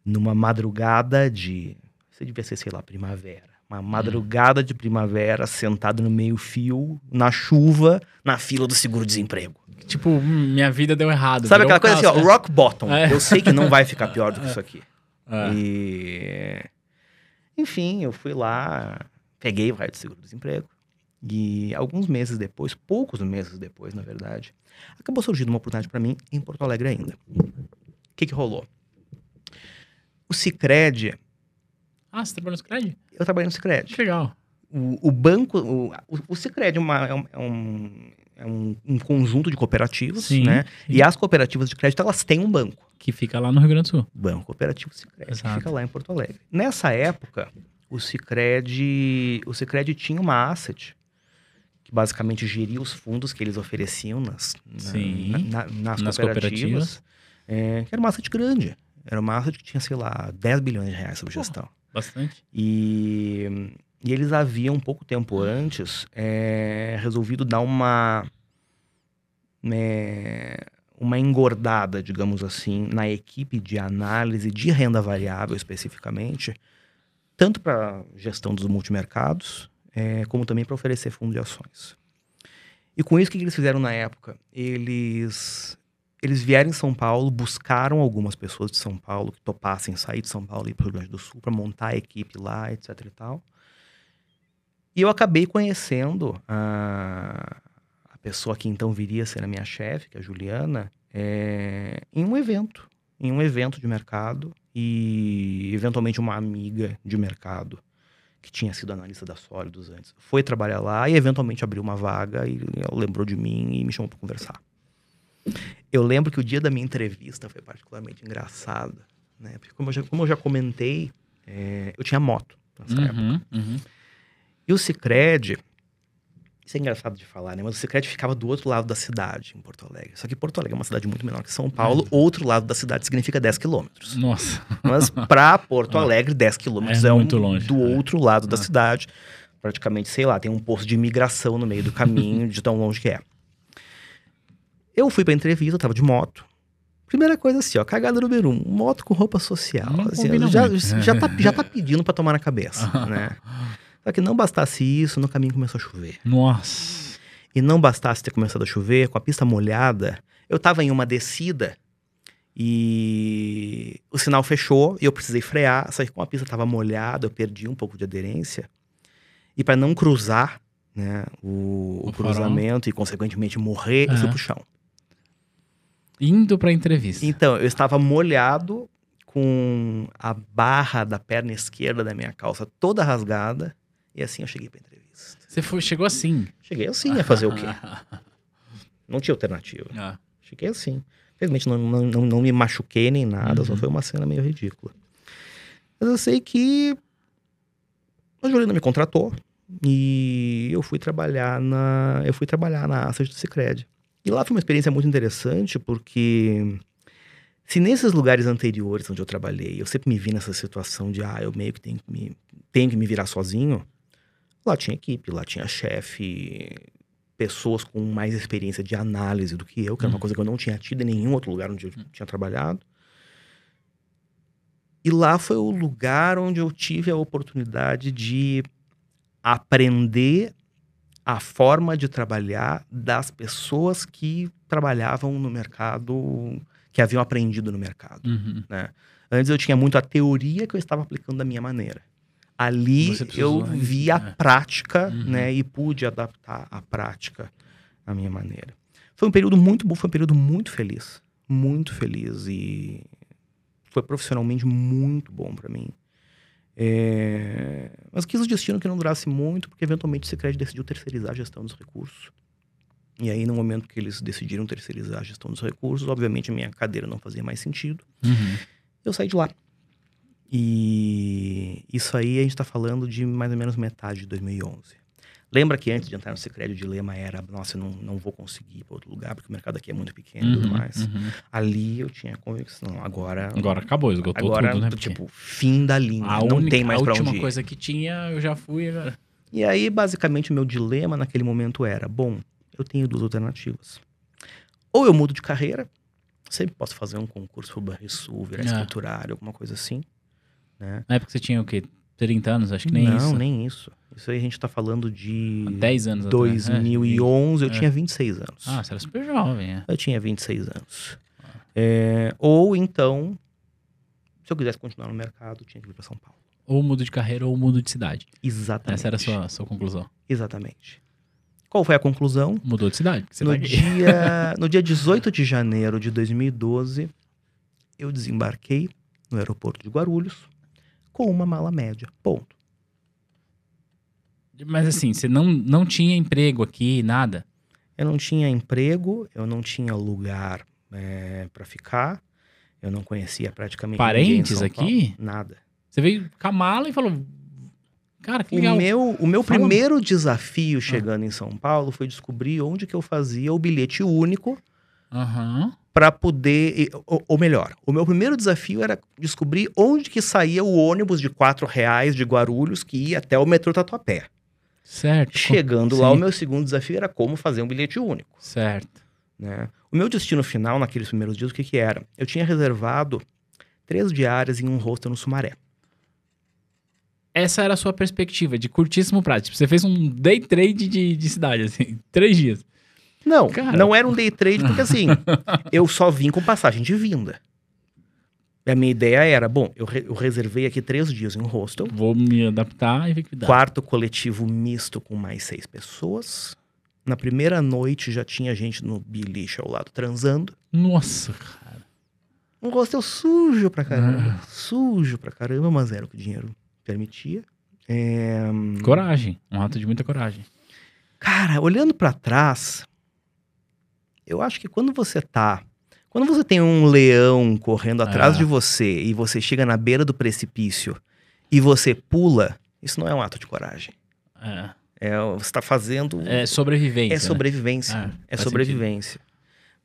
numa madrugada de... Você devia ser, sei lá, primavera. Uma madrugada hum. de primavera, sentado no meio fio, na chuva, na fila do seguro-desemprego. Tipo, hum, minha vida deu errado. Sabe aquela um coisa caso, assim, ó, né? Rock bottom. É. Eu sei que não vai ficar pior do que isso aqui. É. E... Enfim, eu fui lá, peguei o raio do seguro-desemprego. E alguns meses depois, poucos meses depois, na verdade, acabou surgindo uma oportunidade para mim em Porto Alegre ainda. O que que rolou? O Sicredi... Ah, você trabalhou no Sicredi? Eu trabalhei no Sicredi. Legal. O, o banco... O, o Sicredi é, uma, é, um, é um, um conjunto de cooperativas, sim, né? Sim. E as cooperativas de crédito, elas têm um banco. Que fica lá no Rio Grande do Sul. Banco Cooperativo Sicredi, que fica lá em Porto Alegre. Nessa época, o Sicredi, o Sicredi tinha uma asset... basicamente gerir os fundos que eles ofereciam nas, Sim, na, na, nas, nas cooperativas. cooperativas. É, que era uma asset grande. Era uma asset que tinha, sei lá, dez bilhões de reais sob gestão. Bastante. E, e eles haviam, pouco tempo antes, é, resolvido dar uma, é, uma engordada, digamos assim, na equipe de análise de renda variável, especificamente, tanto para gestão dos multimercados... É, como também para oferecer fundo de ações. E com isso, o que eles fizeram na época? Eles, eles vieram em São Paulo, buscaram algumas pessoas de São Paulo que topassem sair de São Paulo e ir para o Rio Grande do Sul para montar a equipe lá, etc e tal. E eu acabei conhecendo a, a pessoa que então viria a ser a minha chefe, que é a Juliana, é, em um evento, em um evento de mercado e eventualmente uma amiga de mercado que tinha sido analista da Sólidos antes, foi trabalhar lá e eventualmente abriu uma vaga e ela lembrou de mim e me chamou para conversar. Eu lembro que o dia da minha entrevista foi particularmente engraçado, né? Porque como eu já, como eu já comentei, é, eu tinha moto nessa uhum, época. Uhum. E o Sicredi, isso é engraçado de falar, né? Mas o Sicredi ficava do outro lado da cidade, em Porto Alegre. Só que Porto Alegre é uma cidade muito menor que São Paulo. É. Outro lado da cidade significa dez quilômetros. Nossa! Mas para Porto Alegre, dez quilômetros é, é um, muito longe. Do é. outro lado é. da cidade. Praticamente, sei lá, tem um posto de imigração no meio do caminho, de tão longe que é. Eu fui pra entrevista, eu tava de moto. Primeira coisa assim, ó, cagada número um, moto com roupa social. Assim, já, já, tá, já tá pedindo pra tomar na cabeça, né? Só que não bastasse isso, no caminho começou a chover. Nossa! E não bastasse ter começado a chover, com a pista molhada, eu tava em uma descida e o sinal fechou e eu precisei frear, só que como a pista tava molhada, eu perdi um pouco de aderência. E para não cruzar, né, o, o, o cruzamento farol. E, consequentemente, morrer, uhum. eu fui pro chão. Indo pra entrevista. Então, eu estava molhado com a barra da perna esquerda da minha calça toda rasgada. E assim eu cheguei pra entrevista. Você foi, chegou assim? Cheguei assim, ia fazer o quê? Não tinha alternativa. Ah. Cheguei assim. Felizmente não, não, não me machuquei nem nada, uhum. só foi uma cena meio ridícula. Mas eu sei que a Juliana me contratou e eu fui trabalhar na, eu fui trabalhar na Asset do Sicredi. E lá foi uma experiência muito interessante porque... Se nesses lugares anteriores onde eu trabalhei, eu sempre me vi nessa situação de, ah, eu meio que tenho que me, tenho que me virar sozinho, lá tinha equipe, lá tinha chefe, pessoas com mais experiência de análise do que eu, que uhum. era uma coisa que eu não tinha tido em nenhum outro lugar onde eu uhum. tinha trabalhado. E lá foi o lugar onde eu tive a oportunidade de aprender a forma de trabalhar das pessoas que trabalhavam no mercado... que haviam aprendido no mercado, uhum. né? Antes eu tinha muito a teoria que eu estava aplicando da minha maneira. Ali eu vi a prática, uhum. né? E pude adaptar a prática à minha maneira. Foi um período muito bom, foi um período muito feliz. Muito feliz e foi profissionalmente muito bom para mim. É... Mas quis o destino que não durasse muito, porque eventualmente o Sicredi decidiu terceirizar a gestão dos recursos. E aí, no momento que eles decidiram terceirizar a gestão dos recursos, obviamente a minha cadeira não fazia mais sentido. Uhum. Eu saí de lá. E isso aí a gente está falando de mais ou menos metade de dois mil e onze. Lembra que antes de entrar no Sicredi, o dilema era, nossa, eu não, não vou conseguir ir para outro lugar, porque o mercado aqui é muito pequeno e uhum, tudo mais. Uhum. Ali eu tinha convicção, agora... Agora acabou, esgotou agora, tudo, né? Tipo, fim da linha, a não única, tem mais para onde ir. A última coisa que tinha, eu já fui... Já... E aí, basicamente, o meu dilema naquele momento era, bom, eu tenho duas alternativas. Ou eu mudo de carreira, sempre posso fazer um concurso pro Banrisul, virar é. escriturário, alguma coisa assim, né? Na época você tinha o quê? trinta anos, acho que nem não, isso. Não, nem isso. Isso aí a gente tá falando de... Há dez anos atrás. dois mil e onze, é. eu é. tinha vinte e seis anos. Ah, você era super jovem, é. Eu tinha vinte e seis anos. Ah. É, ou então, se eu quisesse continuar no mercado, eu tinha que vir para São Paulo. Ou mudo de carreira ou mudo de cidade. Exatamente. Essa era a sua, sua conclusão. Exatamente. Qual foi a conclusão? Mudou de cidade. Você no, tá dia, no dia dezoito de janeiro de dois mil e doze, eu desembarquei no aeroporto de Guarulhos com uma mala média, ponto. Mas assim, você não, não tinha emprego aqui, nada? Eu não tinha emprego, eu não tinha lugar é, para ficar, eu não conhecia praticamente parentes aqui? Nada. Você veio com a mala e falou, cara, que legal. O meu, o meu primeiro desafio chegando ah. em São Paulo foi descobrir onde que eu fazia o bilhete único uhum. para poder, ou, ou melhor, o meu primeiro desafio era descobrir onde que saía o ônibus de quatro reais de Guarulhos que ia até o metrô Tatuapé. Certo. Chegando Sim. lá, o meu segundo desafio era como fazer um bilhete único. Certo. Né? O meu destino final naqueles primeiros dias, o que que era? Eu tinha reservado três diárias em um hostel no Sumaré. Essa era a sua perspectiva, de curtíssimo prazo. Tipo, você fez um day trade de, de cidade, assim, três dias. Não, cara, não era um day trade, porque assim, eu só vim com passagem de vinda. E a minha ideia era, bom, eu, re, eu reservei aqui três dias em um hostel. Vou me adaptar e ver que dá. Quarto coletivo misto com mais seis pessoas. Na primeira noite já tinha gente no biliche ao lado transando. Nossa, cara. Um hostel sujo pra caramba. Ah. Sujo pra caramba, mas era o que o dinheiro permitia. É... Coragem. Um ato de muita coragem. Cara, olhando pra trás... Eu acho que quando você tá... Quando você tem um leão correndo atrás é. de você e você chega na beira do precipício e você pula, isso não é um ato de coragem. É. é você tá fazendo... É sobrevivência. É sobrevivência. Né? É, é sobrevivência. Sentido.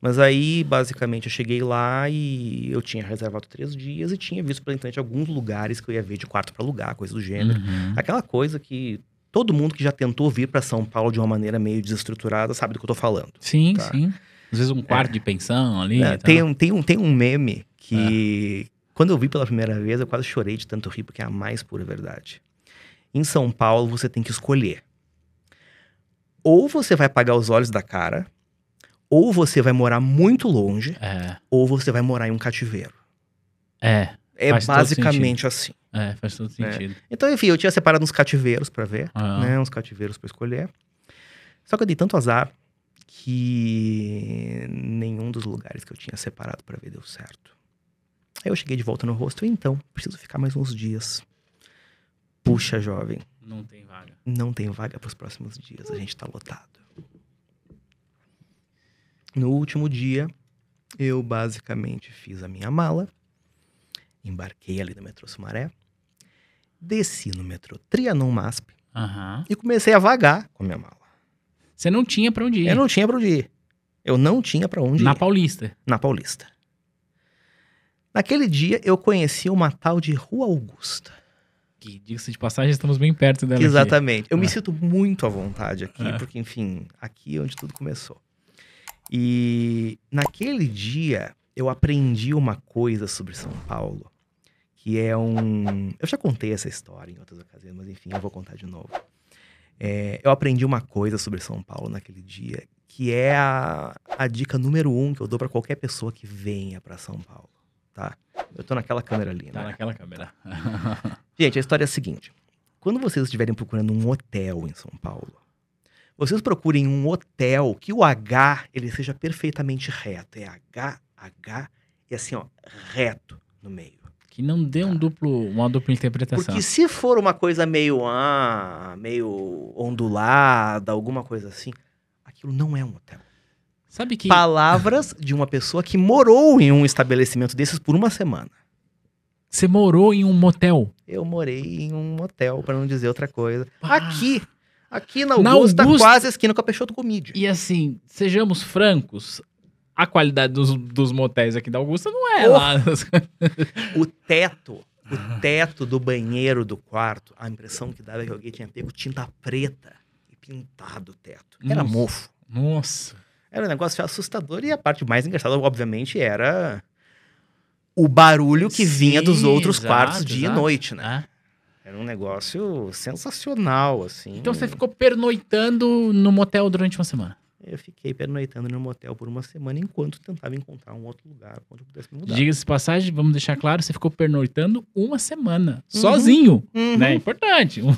Mas aí, basicamente, eu cheguei lá e eu tinha reservado três dias e tinha visto pela internet alguns lugares que eu ia ver de quarto para alugar, coisa do gênero. Uhum. Aquela coisa que... Todo mundo que já tentou vir para São Paulo de uma maneira meio desestruturada sabe do que eu tô falando. Sim, tá? Sim. Às vezes um quarto é. de pensão ali. É, tem, um, tem, um, tem um meme que, é. quando eu vi pela primeira vez, eu quase chorei de tanto rir, porque é a mais pura verdade. Em São Paulo, você tem que escolher. Ou você vai pagar os olhos da cara, ou você vai morar muito longe, é. ou você vai morar em um cativeiro. É. É faz basicamente assim. É, faz todo sentido. É. Então, enfim, eu tinha separado uns cativeiros pra ver, ah. né? Uns cativeiros pra escolher. Só que eu dei tanto azar que nenhum dos lugares que eu tinha separado pra ver deu certo. Aí eu cheguei de volta no hostel, então, preciso ficar mais uns dias. Puxa, jovem. Não tem vaga. Não tem vaga pros próximos dias, a gente tá lotado. No último dia, eu basicamente fiz a minha mala, embarquei ali no metrô Sumaré, desci no metrô Trianon MASP uhum. e comecei a vagar com a minha mala. Você não tinha pra onde ir? Eu não tinha pra onde ir. Eu não tinha pra onde ir. Na Paulista? Na Paulista. Naquele dia, eu conheci uma tal de Rua Augusta. Que, diga-se de passagem, estamos bem perto dela. Exatamente. Aqui. Eu ah. me sinto muito à vontade aqui, ah. porque, enfim, aqui é onde tudo começou. E naquele dia, eu aprendi uma coisa sobre São Paulo. Que é um... Eu já contei essa história em outras ocasiões, mas enfim, eu vou contar de novo. É, eu aprendi uma coisa sobre São Paulo naquele dia, que é a, a dica número um que eu dou pra qualquer pessoa que venha pra São Paulo, tá? Eu tô naquela câmera ali, né? Tá naquela câmera. Gente, a história é a seguinte. Quando vocês estiverem procurando um hotel em São Paulo, Vocês procurem um hotel que o H ele seja perfeitamente reto. É H, H e assim, ó, reto no meio. Que não dê um tá. duplo, uma dupla interpretação. Porque se for uma coisa meio ah, meio ondulada, alguma coisa assim, aquilo não é um hotel. Sabe que... Palavras de uma pessoa que morou em um estabelecimento desses por uma semana. Você morou em um motel? Eu morei em um motel, para não dizer outra coisa. Ah. Aqui, aqui na Augusta, na Augusta, quase esquina com a Peixoto Comídio. E assim, sejamos francos... A qualidade dos, dos motéis aqui da Augusta não é oh. lá. O teto, o teto do banheiro do quarto, a impressão que dava é que alguém tinha pego tinta preta e pintado o teto. Nossa. Era mofo. Nossa. Era um negócio assustador e a parte mais engraçada, obviamente, era o barulho que vinha Sim, dos outros exato, quartos dia exato. e noite, né? É. Era um negócio sensacional, assim. Então você ficou pernoitando no motel durante uma semana? Eu fiquei pernoitando no motel por uma semana enquanto tentava encontrar um outro lugar onde eu pudesse me mudar. Diga-se de passagem, vamos deixar claro, você ficou pernoitando uma semana, uhum. sozinho, uhum. né? Importante. Uhum.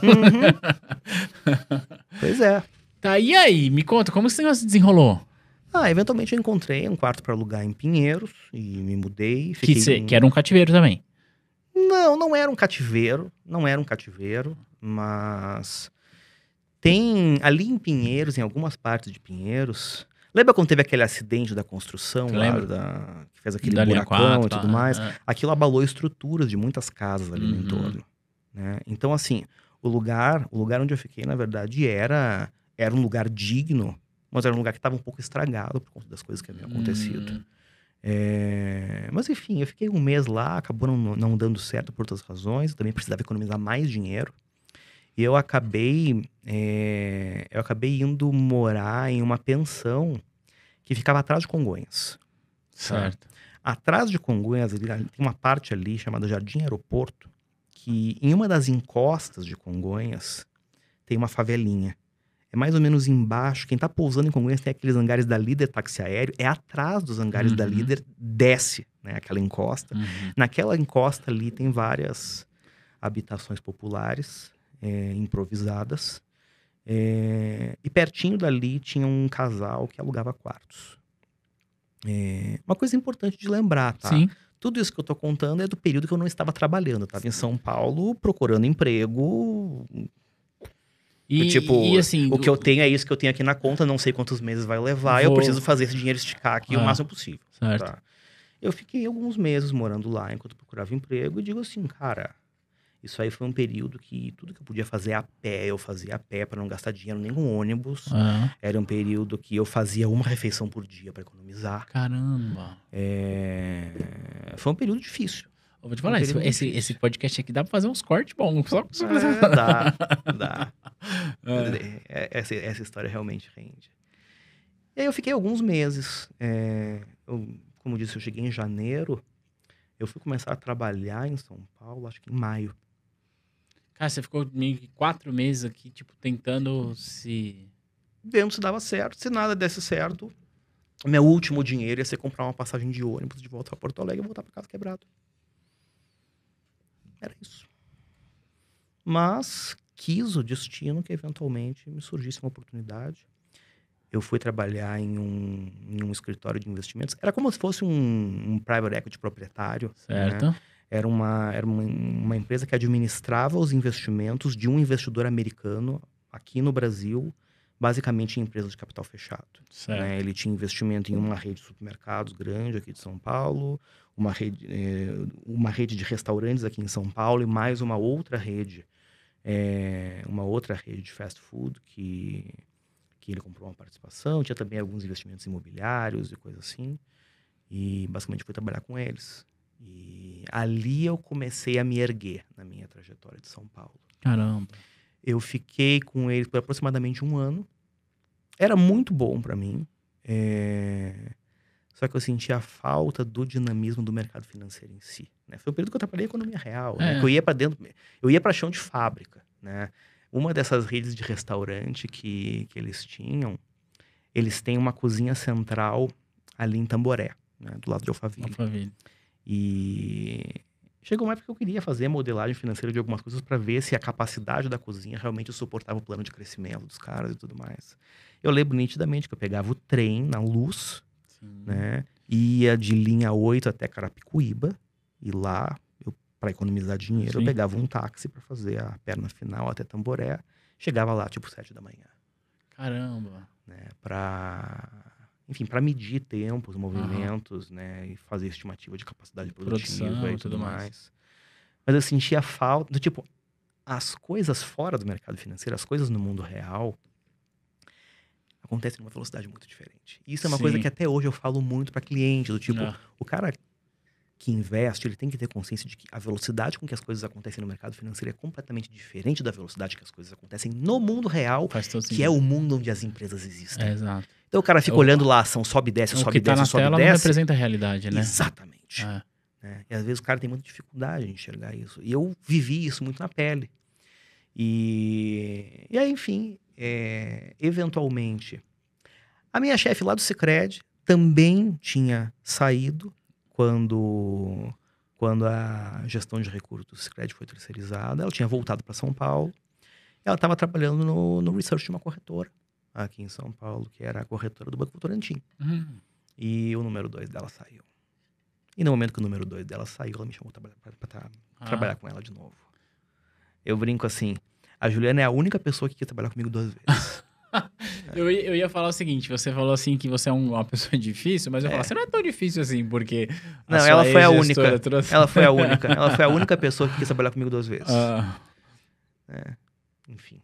Pois é. Tá, e aí? Me conta, como esse negócio desenrolou? Ah, eventualmente eu encontrei um quarto para alugar em Pinheiros e me mudei. Fiquei que, cê, em... que era um cativeiro também? Não, não era um cativeiro, não era um cativeiro, mas... Tem ali em Pinheiros, em algumas partes de Pinheiros... Lembra quando teve aquele acidente da construção? Lembra? Da, que fez aquele da buracão e tudo mais? É. Aquilo abalou estruturas de muitas casas ali uhum. no entorno. Né? Então, assim, o lugar, o lugar onde eu fiquei, na verdade, era, era um lugar digno. Mas era um lugar que estava um pouco estragado por conta das coisas que haviam acontecido. Uhum. É, mas, enfim, eu fiquei um mês lá. Acabou não, não dando certo por outras razões. Eu também precisava economizar mais dinheiro. E eu acabei, é, eu acabei indo morar em uma pensão que ficava atrás de Congonhas. Certo. Tá? Atrás de Congonhas, tem uma parte ali chamada Jardim Aeroporto, que em uma das encostas de Congonhas tem uma favelinha. É mais ou menos embaixo. Quem tá pousando em Congonhas tem aqueles hangares da Líder Táxi Aéreo. É atrás dos hangares uhum. da Líder, desce, né? Aquela encosta. Uhum. Naquela encosta ali tem várias habitações populares... É, improvisadas, é, e pertinho dali tinha um casal que alugava quartos. É, uma coisa importante de lembrar, tá? Sim. Tudo isso que eu tô contando é do período que eu não estava trabalhando. Eu estava em São Paulo procurando emprego... E, tipo, e assim, o que eu tenho é isso que eu tenho aqui na conta, não sei quantos meses vai levar, vou... eu preciso fazer esse dinheiro esticar aqui ah, o máximo possível. Certo. Tá? Eu fiquei alguns meses morando lá enquanto procurava emprego e digo assim, cara... Isso aí foi um período que tudo que eu podia fazer a pé, eu fazia a pé para não gastar dinheiro nem com ônibus. Uhum. Era um período que eu fazia uma refeição por dia para economizar. Caramba! É... Foi um período difícil. Eu vou te falar, um esse, esse, esse podcast aqui dá para fazer uns cortes bons. Só... É, dá, dá. É. Essa, essa história realmente rende. E aí eu fiquei alguns meses. É... Eu, como disse, eu cheguei em janeiro. Eu fui começar a trabalhar em São Paulo, acho que em maio. Cara, você ficou meio que quatro meses aqui, tipo, tentando se... Vendo se dava certo. Se nada desse certo, meu último dinheiro ia ser comprar uma passagem de ônibus de volta pra Porto Alegre e voltar pra casa quebrado. Era isso. Mas quis o destino que eventualmente me surgisse uma oportunidade. Eu fui trabalhar em um, em um escritório de investimentos. Era como se fosse um, um private equity proprietário. Certo. Né? Era, uma, era uma, uma empresa que administrava os investimentos de um investidor americano aqui no Brasil, basicamente em empresas de capital fechado. Né? Ele tinha investimento em uma rede de supermercados grande aqui de São Paulo, uma rede, é, uma rede de restaurantes aqui em São Paulo e mais uma outra rede, é, uma outra rede de fast food que, que ele comprou uma participação. Tinha também alguns investimentos imobiliários e coisa assim. E basicamente foi trabalhar com eles. E ali eu comecei a me erguer na minha trajetória de São Paulo. Caramba! Eu fiquei com ele por aproximadamente um ano. Era muito bom pra mim. É... Só que eu sentia a falta do dinamismo do mercado financeiro em si. Né? Foi o período que eu trabalhei em economia real. É. Né? Que eu ia pra dentro, eu ia pra chão de fábrica. Né? Uma dessas redes de restaurante que, que eles tinham, eles têm uma cozinha central ali em Tamboré, né? Do lado de Alphaville. Alphaville. E Chegou uma época que eu queria fazer modelagem financeira de algumas coisas para ver se a capacidade da cozinha realmente suportava o plano de crescimento dos caras e tudo mais. Eu lembro nitidamente que eu pegava o trem na Luz, sim, né? Ia de linha oito até Carapicuíba, e lá, para economizar dinheiro, sim, eu pegava um táxi para fazer a perna final até Tamboré. Chegava lá, tipo, sete da manhã. Caramba! Né? Para... Enfim, para medir tempos, movimentos, uhum, né? E fazer estimativa de capacidade produtiva, produção, e tudo, tudo mais. mais. Mas eu sentia falta... do tipo, as coisas fora do mercado financeiro, as coisas no mundo real, acontecem numa velocidade muito diferente. Isso é uma, sim, coisa que até hoje eu falo muito para clientes. Do tipo, ah. o cara que investe, ele tem que ter consciência de que a velocidade com que as coisas acontecem no mercado financeiro é completamente diferente da velocidade que as coisas acontecem no mundo real, que é o mundo onde as empresas existem. É, exato. Então o cara fica o, olhando lá a ação, sobe e desce, sobe e desce, tá sobe e desce. O que tá na tela não representa a realidade, né? Exatamente. É. É. E às vezes o cara tem muita dificuldade em enxergar isso. E eu vivi isso muito na pele. E, e aí, enfim, é... eventualmente, a minha chefe lá do Sicredi também tinha saído quando, quando a gestão de recursos do Sicredi foi terceirizada. Ela tinha voltado para São Paulo. Ela estava trabalhando no, no research de uma corretora aqui em São Paulo, que era a corretora do Banco Votorantim. Uhum. E o número dois dela saiu. E no momento que o número dois dela saiu, ela me chamou pra, pra, pra ah. trabalhar com ela de novo. Eu brinco assim, a Juliana é a única pessoa que quer trabalhar comigo duas vezes. é. eu, eu ia falar o seguinte, você falou assim que você é uma pessoa difícil, mas eu é. falo, você não é tão difícil assim, porque... Não, ela foi a única. Trouxe... Ela foi a única. Ela foi a única pessoa que quis trabalhar comigo duas vezes. Ah. É. Enfim...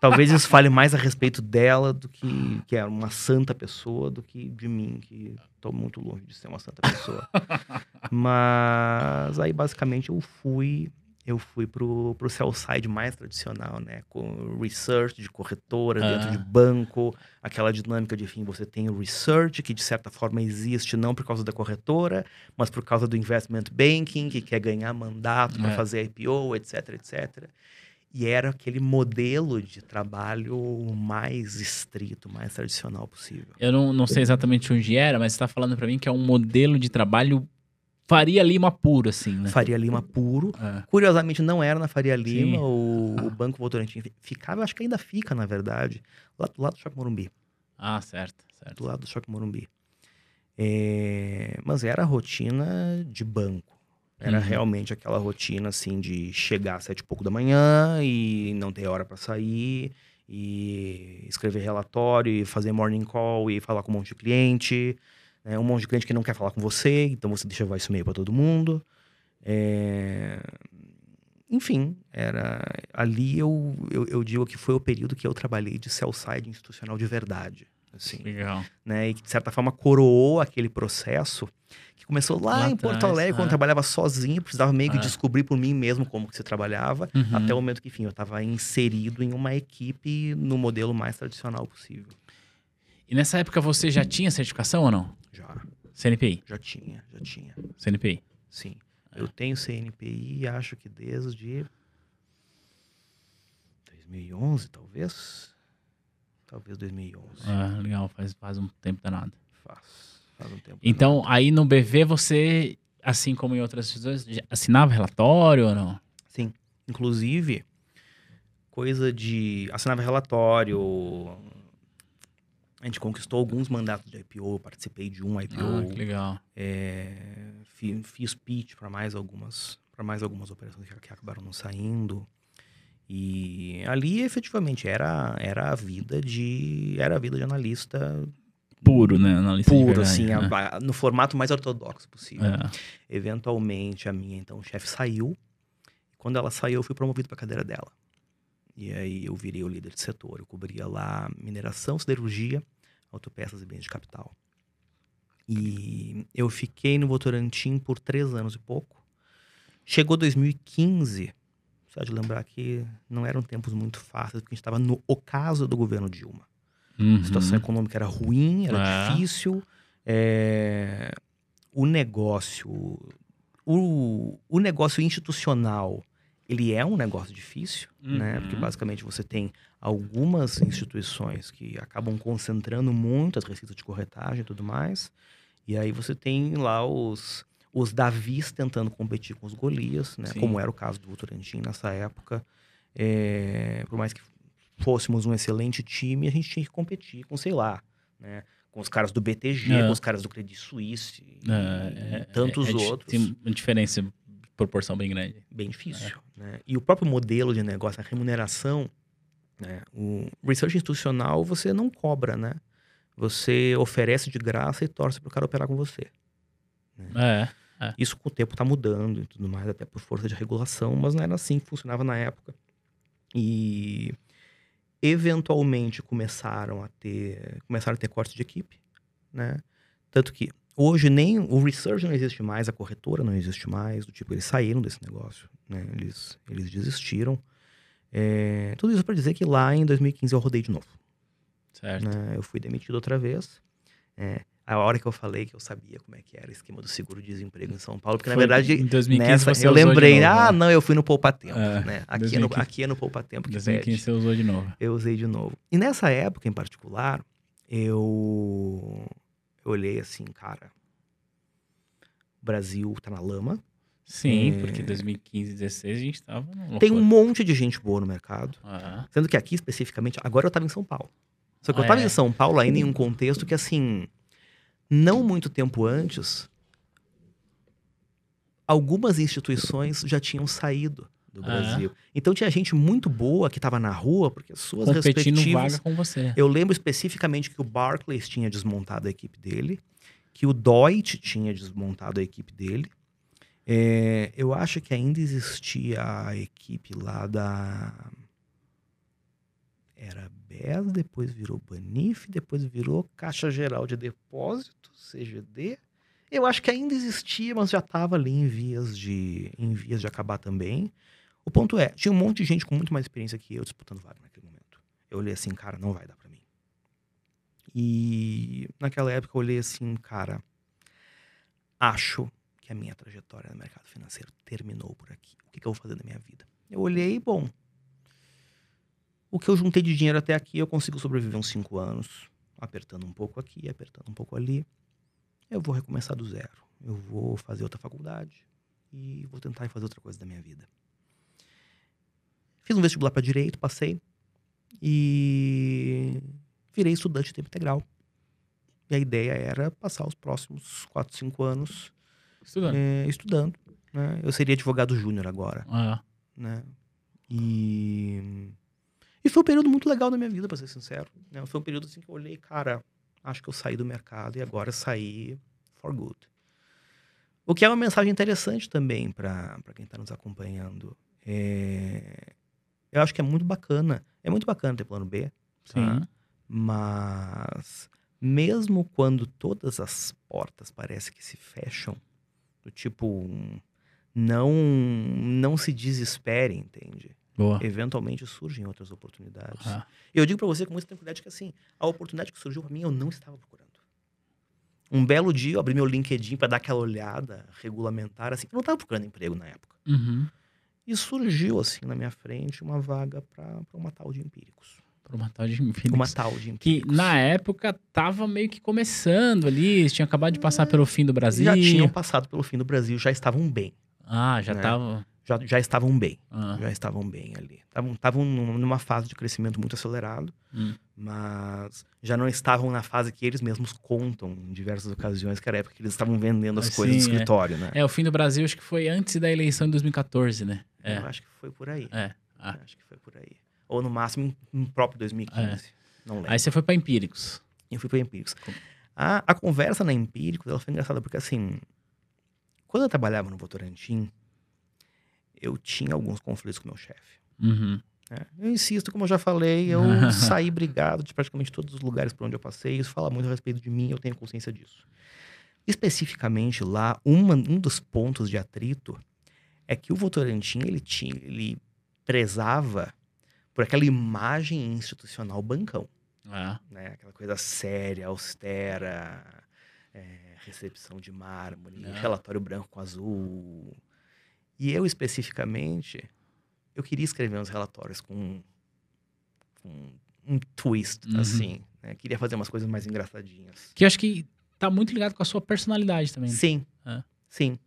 Talvez isso fale mais a respeito dela do que, que é uma santa pessoa, do que de mim, que tô muito longe de ser uma santa pessoa. Mas aí, basicamente, eu fui, eu fui pro, pro sell-side mais tradicional, né? Com research de corretora, ah. dentro de banco, aquela dinâmica de, enfim, você tem o research, que de certa forma existe não por causa da corretora, mas por causa do investment banking, que quer ganhar mandato para é. fazer I P O, etc, etcétera. E era aquele modelo de trabalho mais estrito, mais tradicional possível. Eu não, não sei exatamente onde era, mas você está falando para mim que é um modelo de trabalho Faria Lima puro, assim, né? Faria Lima puro. É. Curiosamente, não era na Faria Lima. O, ah. o Banco Votorantim ficava, acho que ainda fica, na verdade, lá do lado do Shopping Morumbi. Ah, certo, certo. Do lado do Shopping Morumbi. É... Mas era a rotina de banco. Era uhum. realmente aquela rotina, assim, de chegar às sete e pouco da manhã e não ter hora para sair, e escrever relatório, e fazer morning call, e falar com um monte de cliente, né? Um monte de cliente que não quer falar com você, então você deixa isso meio para todo mundo. É... Enfim, era... ali eu, eu, eu digo que foi o período que eu trabalhei de sell-side institucional de verdade. Assim, legal. Né? E que, de certa forma, coroou aquele processo que começou lá, lá em Porto atrás, Alegre, né? Quando eu trabalhava sozinho, precisava meio que ah. descobrir por mim mesmo como que se trabalhava, uhum. até o momento que, enfim, eu estava inserido em uma equipe no modelo mais tradicional possível. E nessa época você já tinha certificação ou não? Já. C N P I? Já tinha, já tinha. C N P I? Sim. Ah. Eu tenho C N P I, acho que desde dois mil e onze, talvez... Talvez dois mil e onze. Ah, legal. Faz, faz um tempo danado. Faz. Faz um tempo. Então, danado. Aí no B V você, assim como em outras instituições, assinava relatório ou não? Sim. Inclusive, coisa de... Assinava relatório. A gente conquistou alguns mandatos de I P O. Participei de um I P O. Ah, que legal. É, fiz pitch para mais algumas, para mais algumas operações que acabaram não saindo. E ali, efetivamente, era, era, a vida de, era a vida de analista... Puro, né? Analista puro, assim, né? No formato mais ortodoxo possível. É. Eventualmente, a minha, então, chefe saiu. Quando ela saiu, eu fui promovido para a cadeira dela. E aí, eu virei o líder de setor. Eu cobria lá mineração, siderurgia, autopeças e bens de capital. E eu fiquei no Votorantim por três anos e pouco. Chegou dois mil e quinze... Só de lembrar que não eram tempos muito fáceis, porque a gente estava no ocaso do governo Dilma. Uhum. A situação econômica era ruim, era é. difícil. É... O negócio... O... o negócio institucional, ele é um negócio difícil, uhum. né? Porque basicamente você tem algumas instituições que acabam concentrando muito as receitas de corretagem e tudo mais. E aí você tem lá os... os Davis tentando competir com os Golias, né? Como era o caso do Votorantim nessa época. É, por mais que fôssemos um excelente time, a gente tinha que competir com, sei lá, né? Com os caras do B T G, é. com os caras do Credit Suisse, é, e é, tantos é, é, outros. Tem uma diferença de proporção bem grande. Bem difícil. É. Né? E o próprio modelo de negócio, a remuneração, né? O research institucional você não cobra, né? Você oferece de graça e torce para o cara operar com você. Né? É, é. Isso com o tempo está mudando e tudo mais, até por força de regulação, mas não era assim que funcionava na época. E eventualmente começaram a ter começaram a ter cortes de equipe, né? Tanto que hoje nem o research não existe mais, a corretora não existe mais, do tipo, eles saíram desse negócio, né? Eles, eles desistiram. É, tudo isso para dizer que lá em dois mil e quinze eu rodei de novo. Certo. Né? Eu fui demitido outra vez. É, a hora que eu falei que eu sabia como é que era o esquema do seguro-desemprego em São Paulo, porque foi, na verdade, em dois mil e quinze nessa, você eu lembrei, novo, ah, né? não, eu fui no Poupa Tempo, é, né? Aqui, dois mil e quinze, é no, aqui é no Poupa Tempo que dois mil e quinze pede. Você usou de novo. Eu usei de novo. E nessa época, em particular, eu, eu olhei assim, cara, o Brasil tá na lama. Sim, é... porque dois mil e quinze, dois mil e dezesseis a gente tava... Tem um monte de gente boa no mercado, ah. sendo que aqui especificamente, agora eu tava em São Paulo. Só que ah, eu tava é. em São Paulo ainda em um contexto que assim... Não muito tempo antes, algumas instituições já tinham saído do Brasil. Ah. Então tinha gente muito boa que estava na rua, porque suas competindo respectivas... vaga com você. Eu lembro especificamente que o Barclays tinha desmontado a equipe dele, que o Deutsche tinha desmontado a equipe dele. É, eu acho que ainda existia a equipe lá da... Era B E S, depois virou Banif, depois virou Caixa Geral de Depósito, C G D. Eu acho que ainda existia, mas já estava ali em vias, de, em vias de acabar também. O ponto é, tinha um monte de gente com muito mais experiência que eu disputando vaga naquele momento. Eu olhei assim, cara, não vai dar pra mim. E naquela época eu olhei assim, cara, acho que a minha trajetória no mercado financeiro terminou por aqui. O que, que eu vou fazer na minha vida? Eu olhei, bom... O que eu juntei de dinheiro até aqui, eu consigo sobreviver uns cinco anos, apertando um pouco aqui, apertando um pouco ali. Eu vou recomeçar do zero. Eu vou fazer outra faculdade e vou tentar fazer outra coisa da minha vida. Fiz um vestibular para direito, passei e virei estudante de tempo integral. E a ideia era passar os próximos quatro, cinco anos estudando. É, estudando, né? Eu seria advogado júnior agora. Ah. Né? E... E foi um período muito legal da minha vida, pra ser sincero. Né? Foi um período assim que eu olhei, cara, acho que eu saí do mercado e agora saí for good. O que é uma mensagem interessante também pra, pra quem tá nos acompanhando. É... Eu acho que é muito bacana. É muito bacana ter plano B. Tá? Sim. Mas mesmo quando todas as portas parece que se fecham, do tipo, não, não se desespere, entende? Boa. Eventualmente surgem outras oportunidades. Ah. Eu digo pra você com muita tranquilidade que assim, a oportunidade que surgiu pra mim eu não estava procurando. Um belo dia eu abri meu LinkedIn pra dar aquela olhada regulamentar, assim, eu não estava procurando emprego na época. Uhum. E surgiu assim na minha frente uma vaga pra, pra uma tal de Empiricus. Pra uma tal de Empiricus. Uma tal de Empiricus. Que na época tava meio que começando ali, tinha acabado de passar é. pelo fim do Brasil. Já tinham passado pelo fim do Brasil, já estavam bem. Ah, já estavam... Né? Já, já estavam bem, ah. já estavam bem ali. Estavam numa fase de crescimento muito acelerado, hum. mas já não estavam na fase que eles mesmos contam em diversas ocasiões, que era a época que eles estavam vendendo as ah, coisas sim, do escritório, é. né? É, o fim do Brasil acho que foi antes da eleição de dois mil e quatorze, né? É. Eu acho que foi por aí. É. Ah. Acho que foi por aí. Ou no máximo no próprio dois mil e quinze, é. não lembro. Aí você foi para Empiricus. Eu fui para Empiricus. A, a conversa na Empiricus, ela foi engraçada, porque assim, quando eu trabalhava no Votorantim, eu tinha alguns conflitos com o meu chefe. Uhum. É, eu insisto, como eu já falei, eu saí brigado de praticamente todos os lugares por onde eu passei. Isso fala muito a respeito de mim, eu tenho consciência disso. Especificamente lá, uma, um dos pontos de atrito é que o Votorantim, ele, tinha, ele prezava por aquela imagem institucional bancão. Ah. Né? Aquela coisa séria, austera, é, recepção de mármore, ah. relatório branco com azul... E eu, especificamente, eu queria escrever uns relatórios com, com um twist, uhum. assim. Né? Queria fazer umas coisas mais engraçadinhas. Que eu acho que tá muito ligado com a sua personalidade também. Sim. É. Sim.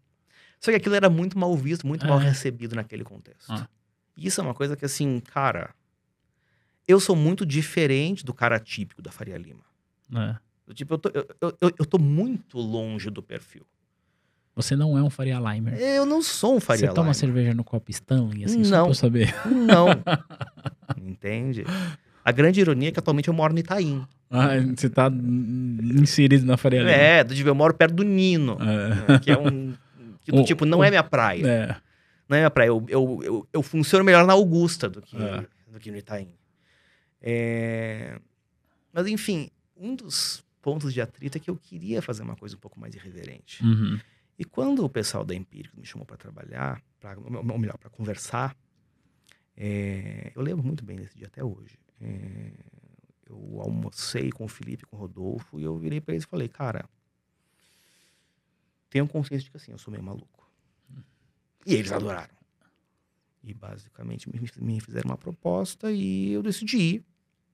Só que aquilo era muito mal visto, muito ah. mal recebido naquele contexto. Ah. Isso é uma coisa que, assim, cara... Eu sou muito diferente do cara típico da Faria Lima. É. Eu, tipo, eu tô, eu, eu, eu tô muito longe do perfil. Você não é um Faria Limer. Eu não sou um Faria Você Limer. Você toma cerveja no copo Stanley, assim, não, só pra eu saber. Não. Entende? A grande ironia é que atualmente eu moro no Itaim. Ah, você tá inserido na Faria Lima. É, eu moro perto do Nino. É. Né, que é um... Que, o, tipo, não o, é minha praia. É. Não é minha praia. Eu, eu, eu, eu funciono melhor na Augusta do que, é. do que no Itaim. É... Mas, enfim, um dos pontos de atrito é que eu queria fazer uma coisa um pouco mais irreverente. Uhum. E quando o pessoal da Empiricus me chamou para trabalhar, pra, ou melhor, para conversar, é... eu lembro muito bem desse dia até hoje. É... Eu almocei com o Felipe, com o Rodolfo, e eu virei para eles e falei, cara, tenho consciência de que, assim, eu sou meio maluco. E eles adoraram. E, basicamente, me fizeram uma proposta e eu decidi ir,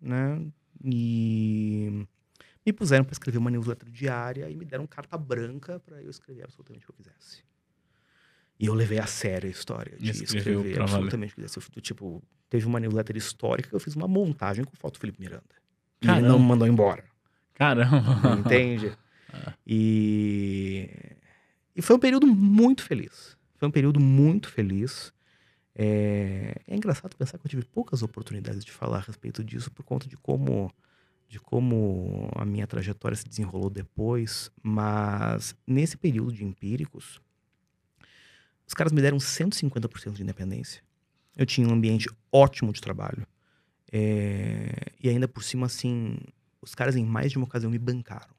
né? E me puseram para escrever uma newsletter diária e me deram carta branca para eu escrever absolutamente o que eu quisesse. E eu levei a sério a história de Escreveu escrever absolutamente o que eu quisesse. Eu, tipo, teve uma newsletter histórica que eu fiz uma montagem com foto do Felipe Miranda. Caramba. E ele não me mandou embora. Caramba! Entende? Ah. E... e foi um período muito feliz. Foi um período muito feliz. É, é engraçado pensar que eu tive poucas oportunidades de falar a respeito disso por conta de como, de como a minha trajetória se desenrolou depois, mas nesse período de Empíricos, os caras me deram cento e cinquenta por cento de independência. Eu tinha um ambiente ótimo de trabalho. É, e ainda por cima, assim, os caras em mais de uma ocasião me bancaram.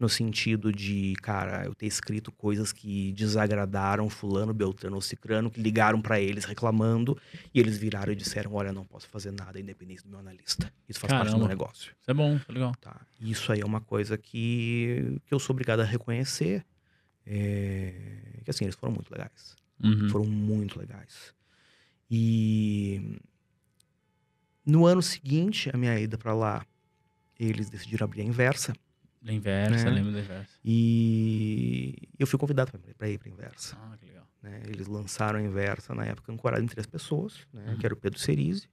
No sentido de, cara, eu ter escrito coisas que desagradaram fulano, beltrano ou cicrano, que ligaram pra eles reclamando, e eles viraram e disseram, olha, não posso fazer nada, independente do meu analista. Isso faz Caramba. parte do meu negócio. Isso é bom, tá legal. Tá. Isso aí é uma coisa que, que eu sou obrigado a reconhecer, é... que assim, eles foram muito legais. Uhum. Foram muito legais. E no ano seguinte, a minha ida pra lá, eles decidiram abrir a Inversa. Da Inversa, né? Lembro da Inversa. E eu fui convidado para ir para a Inversa. Ah, que legal. Né? Eles lançaram a Inversa, na época, ancorada em três pessoas, né? Uhum. Que era o Pedro Cerise,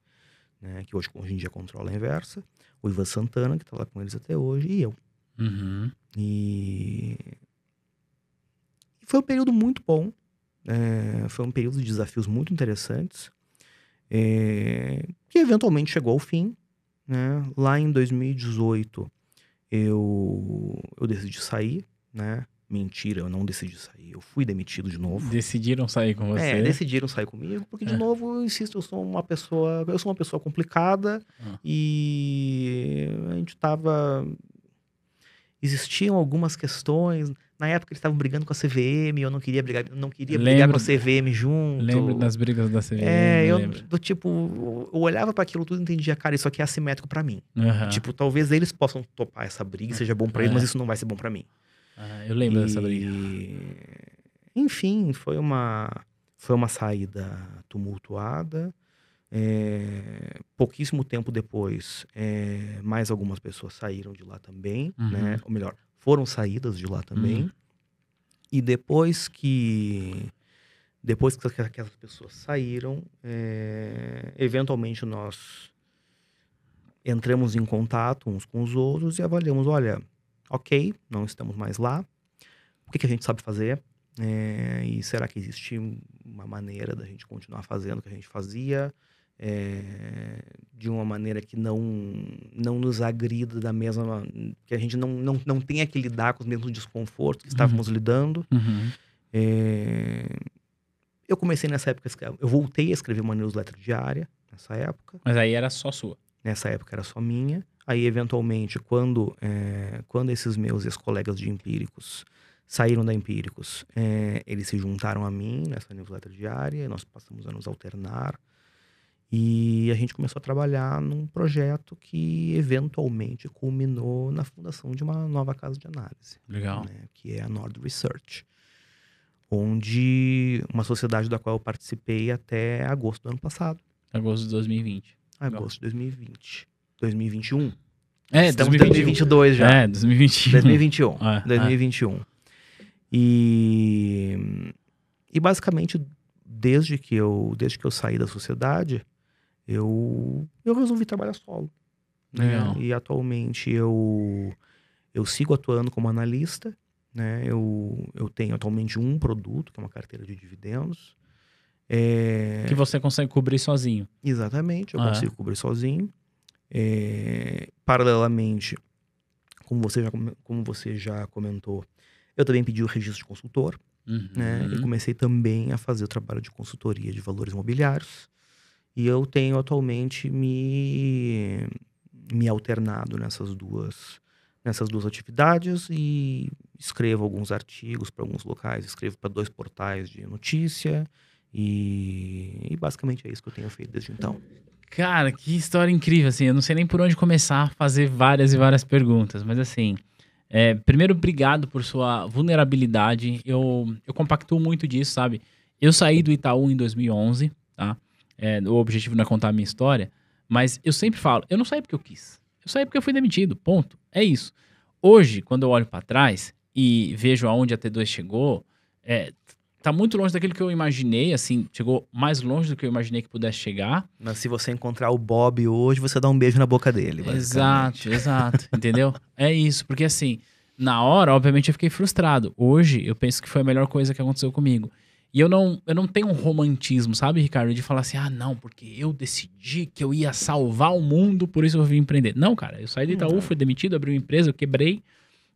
né? Que hoje, hoje em dia controla a Inversa, o Ivan Santana, que está lá com eles até hoje, e eu. Uhum. E... e foi um período muito bom, é... foi um período de desafios muito interessantes, é... que eventualmente chegou ao fim, né? Lá em dois mil e dezoito... Eu, eu decidi sair, né? Mentira, eu não decidi sair. Eu fui demitido de novo. Decidiram sair com você? É, decidiram sair comigo. Porque, de é. novo, eu insisto, eu sou uma pessoa... Eu sou uma pessoa complicada. Ah. E a gente tava... Existiam algumas questões... Na época eles estavam brigando com a C V M, eu não queria brigar, não queria lembro, brigar com a C V M junto. Lembro das brigas da C V M. É, eu, do, tipo, eu olhava para aquilo tudo e entendia, cara, isso aqui é assimétrico para mim. Uhum. Tipo, talvez eles possam topar essa briga, seja bom para eles, é. mas isso não vai ser bom para mim. Ah, eu lembro e... dessa briga. Enfim, foi uma, foi uma saída tumultuada. É, pouquíssimo tempo depois, é, mais algumas pessoas saíram de lá também, uhum. né? Ou melhor... Foram saídas de lá também. Uhum. E depois que... Depois que, que, que essas pessoas saíram, é, eventualmente nós entramos em contato uns com os outros e avaliamos, olha, ok, não estamos mais lá. O que, que a gente sabe fazer? É, e será que existe uma maneira da gente continuar fazendo o que a gente fazia? É, de uma maneira que não, não nos agrida da mesma... Que a gente não, não, não tenha que lidar com os mesmos desconfortos que estávamos uhum. lidando. Uhum. É, eu comecei nessa época... Eu voltei a escrever uma newsletter diária nessa época. Mas aí era só sua? Nessa época era só minha. Aí, eventualmente, quando, é, quando esses meus ex-colegas de Empíricos saíram da Empíricos, é, eles se juntaram a mim nessa newsletter diária. Nós passamos a nos alternar. E a gente começou a trabalhar num projeto que eventualmente culminou na fundação de uma nova casa de análise. Legal. Né, que é a Nord Research, onde uma sociedade da qual eu participei até agosto do ano passado. Agosto de dois mil e vinte. Agosto Legal. de dois mil e vinte. dois mil e vinte e um. É, estamos em dois mil e vinte e dois já. É, dois mil e vinte e um. dois mil e vinte e um. É, é. dois mil e vinte e um. E, e basicamente, desde que, eu, desde que eu saí da sociedade, eu, eu resolvi trabalhar solo. Né? E atualmente eu, eu sigo atuando como analista. Né? Eu, eu tenho atualmente um produto, que é uma carteira de dividendos. É... Que você consegue cobrir sozinho. Exatamente, eu ah, consigo é. cobrir sozinho. É... Paralelamente, como você, já, como você já comentou, eu também pedi o registro de consultor. Uhum. Né? E comecei também a fazer o trabalho de consultoria de valores imobiliários. E eu tenho atualmente me, me alternado nessas duas, nessas duas atividades e escrevo alguns artigos para alguns locais, escrevo para dois portais de notícia... E, e basicamente é isso que eu tenho feito desde então. Cara, que história incrível, assim, eu não sei nem por onde começar a fazer várias e várias perguntas, mas assim, é, primeiro, obrigado por sua vulnerabilidade, eu, eu compactuo muito disso, sabe? Eu saí do Itaú em dois mil e onze, tá? É, o objetivo não é contar a minha história, mas eu sempre falo, eu não saí porque eu quis, eu saí porque eu fui demitido, ponto, é isso. Hoje, quando eu olho para trás e vejo aonde a T dois chegou, é... Tá muito longe daquilo que eu imaginei, assim, chegou mais longe do que eu imaginei que pudesse chegar. Mas se você encontrar o Bob hoje, você dá um beijo na boca dele, basicamente. Exato, exato, entendeu? É isso, porque assim, na hora, obviamente, eu fiquei frustrado. Hoje, eu penso que foi a melhor coisa que aconteceu comigo. E eu não, eu não tenho um romantismo, sabe, Ricardo? De falar assim, ah, não, porque eu decidi que eu ia salvar o mundo, por isso eu vim empreender. Não, cara, eu saí do Itaú, fui demitido, abri uma empresa, eu quebrei,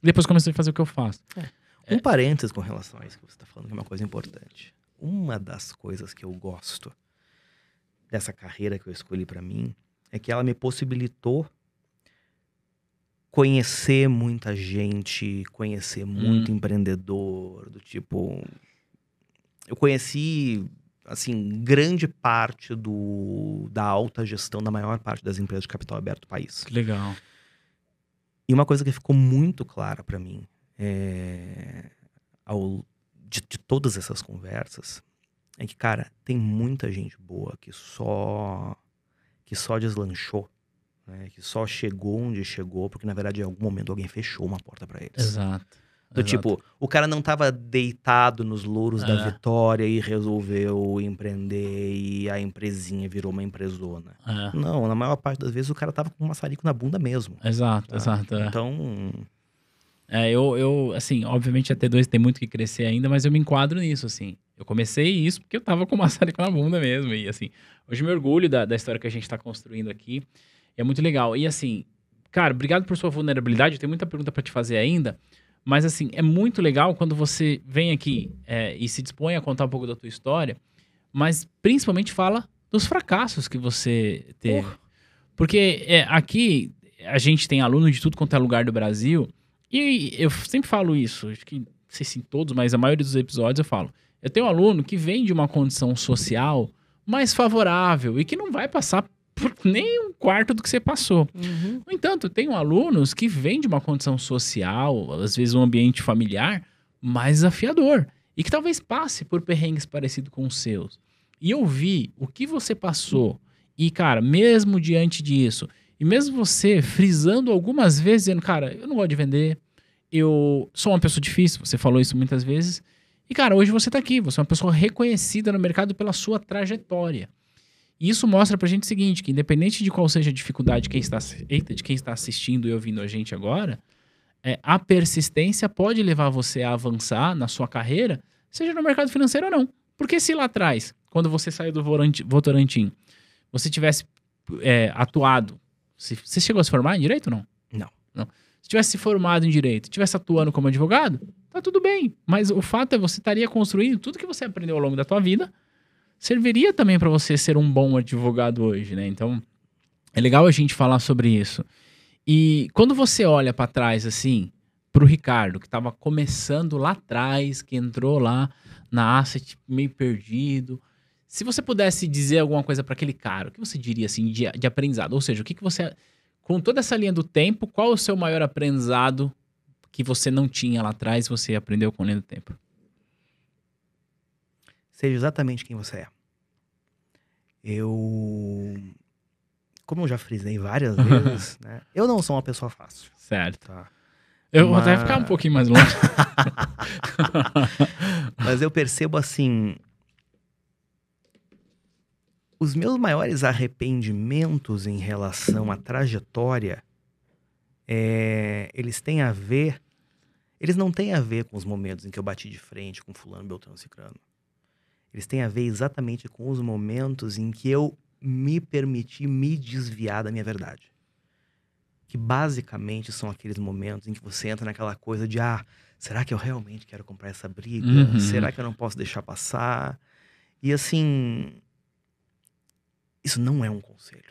depois comecei a fazer o que eu faço. É. Um parênteses com relação a isso que você está falando, que é uma coisa importante. Uma das coisas que eu gosto dessa carreira que eu escolhi para mim é que ela me possibilitou conhecer muita gente, conhecer muito hum. empreendedor, do tipo... Eu conheci, assim, grande parte do, da alta gestão da maior parte das empresas de capital aberto do país. Legal. E uma coisa que ficou muito clara para mim, É, ao, de, de todas essas conversas, é que, cara, tem muita gente boa que só que só deslanchou, né? Que só chegou onde chegou porque, na verdade, em algum momento alguém fechou uma porta pra eles. Exato. Do exato. Tipo, o cara não tava deitado nos louros é. da vitória e resolveu empreender e a empresinha virou uma empresona. É. Não, na maior parte das vezes o cara tava com um maçarico na bunda mesmo. Exato, tá? Exato. É. Então... É, eu, eu, assim, obviamente a T dois tem muito que crescer ainda, mas eu me enquadro nisso, assim. Eu comecei isso porque eu tava com o maçarico na bunda mesmo. E, assim, hoje eu me orgulho da, da história que a gente tá construindo aqui. É muito legal. E, assim, cara, obrigado por sua vulnerabilidade. Eu tenho muita pergunta para te fazer ainda. Mas, assim, é muito legal quando você vem aqui é, e se dispõe a contar um pouco da tua história, mas principalmente fala dos fracassos que você teve. Porra. Porque é, aqui a gente tem aluno de tudo quanto é lugar do Brasil... E eu sempre falo isso, acho que, não sei se em todos, mas a maioria dos episódios eu falo. Eu tenho um aluno que vem de uma condição social mais favorável e que não vai passar por nem um quarto do que você passou. Uhum. No entanto, eu tenho alunos que vêm de uma condição social, às vezes um ambiente familiar, mais desafiador e que talvez passe por perrengues parecidos com os seus. E eu vi o que você passou e, cara, mesmo diante disso... E mesmo você frisando algumas vezes, dizendo, cara, eu não gosto de vender, eu sou uma pessoa difícil, você falou isso muitas vezes. E, cara, hoje você tá aqui, você é uma pessoa reconhecida no mercado pela sua trajetória. E isso mostra pra gente o seguinte, que independente de qual seja a dificuldade de quem está, eita, de quem está assistindo e ouvindo a gente agora, é, a persistência pode levar você a avançar na sua carreira, seja no mercado financeiro ou não. Porque se lá atrás, quando você saiu do Votorantim, você tivesse é, atuado, você chegou a se formar em direito ou não? Não. Não. Se tivesse se formado em direito, tivesse atuando como advogado, tá tudo bem. Mas o fato é que você estaria construindo tudo que você aprendeu ao longo da tua vida, serviria também para você ser um bom advogado hoje, né? Então, é legal a gente falar sobre isso. E quando você olha para trás, assim, pro Ricardo, que tava começando lá atrás, que entrou lá na asset meio perdido... Se você pudesse dizer alguma coisa para aquele cara, o que você diria assim de, de aprendizado? Ou seja, o que, que você... Com toda essa linha do tempo, qual o seu maior aprendizado que você não tinha lá atrás e você aprendeu com a linha do tempo? Seja exatamente quem você é. Eu... Como eu já frisei várias vezes, né? Eu não sou uma pessoa fácil. Certo. Tá? Eu uma... vou até ficar um pouquinho mais longe. Mas eu percebo assim... Os meus maiores arrependimentos em relação à trajetória, é, eles têm a ver... Eles não têm a ver com os momentos em que eu bati de frente com fulano, beltrano, cicrano. Eles têm a ver exatamente com os momentos em que eu me permiti me desviar da minha verdade. Que basicamente são aqueles momentos em que você entra naquela coisa de ah, será que eu realmente quero comprar essa briga? Uhum. Será que eu não posso deixar passar? E assim, isso não é um conselho.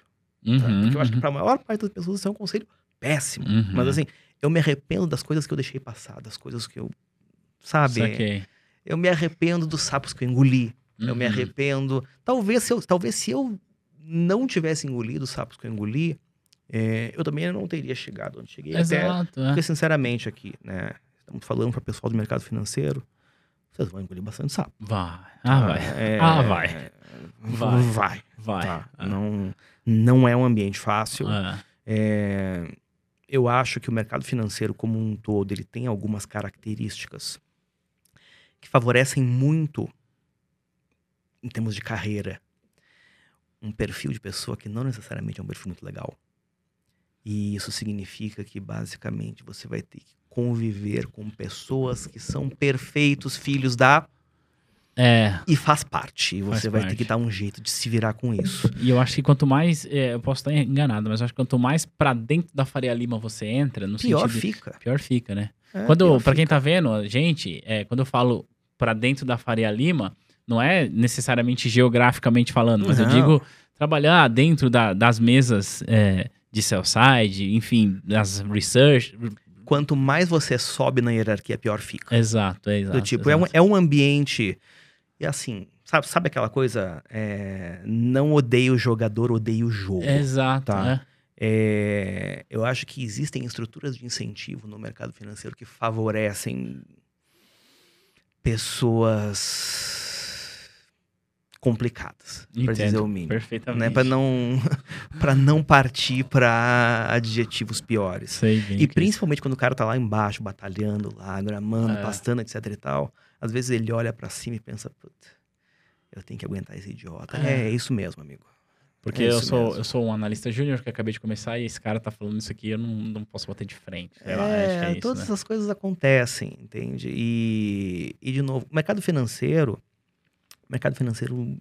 Uhum, tá? Porque eu acho que para a maior parte das pessoas isso é um conselho péssimo. Uhum. Mas assim, eu me arrependo das coisas que eu deixei passar, das coisas que eu, sabe... Saquei. Eu me arrependo dos sapos que eu engoli. Uhum. Eu me arrependo... Talvez se, eu, talvez se eu não tivesse engolido os sapos que eu engoli, é, eu também não teria chegado onde cheguei. Exato. Até, é. Porque, sinceramente, aqui, né? Estamos falando para o pessoal do mercado financeiro, vocês vão engolir bastante sapo. Vai. Ah, vai. É, ah, vai. É, vai. Vai. Vai. Tá. Ah. Não, não é um ambiente fácil. Ah. É, eu acho que o mercado financeiro como um todo, ele tem algumas características que favorecem muito, em termos de carreira, um perfil de pessoa que não necessariamente é um perfil muito legal. E isso significa que, basicamente, você vai ter que conviver com pessoas que são perfeitos filhos da... É. E faz parte. E você vai ter que dar um jeito de se virar com isso. E eu acho que quanto mais... É, eu posso estar enganado, mas eu acho que quanto mais pra dentro da Faria Lima você entra... No pior sentido, fica. Pior fica, né? É, quando, pra quem tá vendo, gente, é, quando eu falo pra dentro da Faria Lima, não é necessariamente geograficamente falando, mas não. Eu digo trabalhar dentro da, das mesas é, de sell-side, enfim, das research. Quanto mais você sobe na hierarquia, pior fica. Exato, é exato. Do tipo, exato. É, um, é um ambiente... E assim, sabe, sabe aquela coisa? É, não odeio o jogador, odeio o jogo. Exato, tá? Né? É, eu acho que existem estruturas de incentivo no mercado financeiro que favorecem pessoas complicadas, para dizer o mínimo. Perfeitamente. Né? Para não, para não partir para adjetivos piores. Sei bem e principalmente isso. Quando o cara tá lá embaixo, batalhando, lá, gramando, é. Pastando, etc e tal, às vezes ele olha para cima e pensa, puta, eu tenho que aguentar esse idiota. É, é isso mesmo, amigo. Porque é eu, sou, eu sou um analista júnior que acabei de começar e esse cara tá falando isso aqui, eu não, não posso bater de frente. Sei é, lá, acho que é isso, todas né? essas coisas acontecem, entende? E, e de novo, o mercado financeiro, o mercado financeiro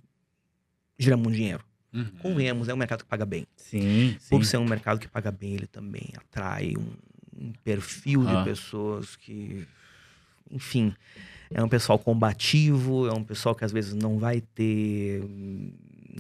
gira muito dinheiro. Uhum. Convenhamos, é um mercado que paga bem. Sim, sim. Por ser um mercado que paga bem, ele também atrai um, um perfil ah. de pessoas que, enfim, é um pessoal combativo, é um pessoal que às vezes não vai ter...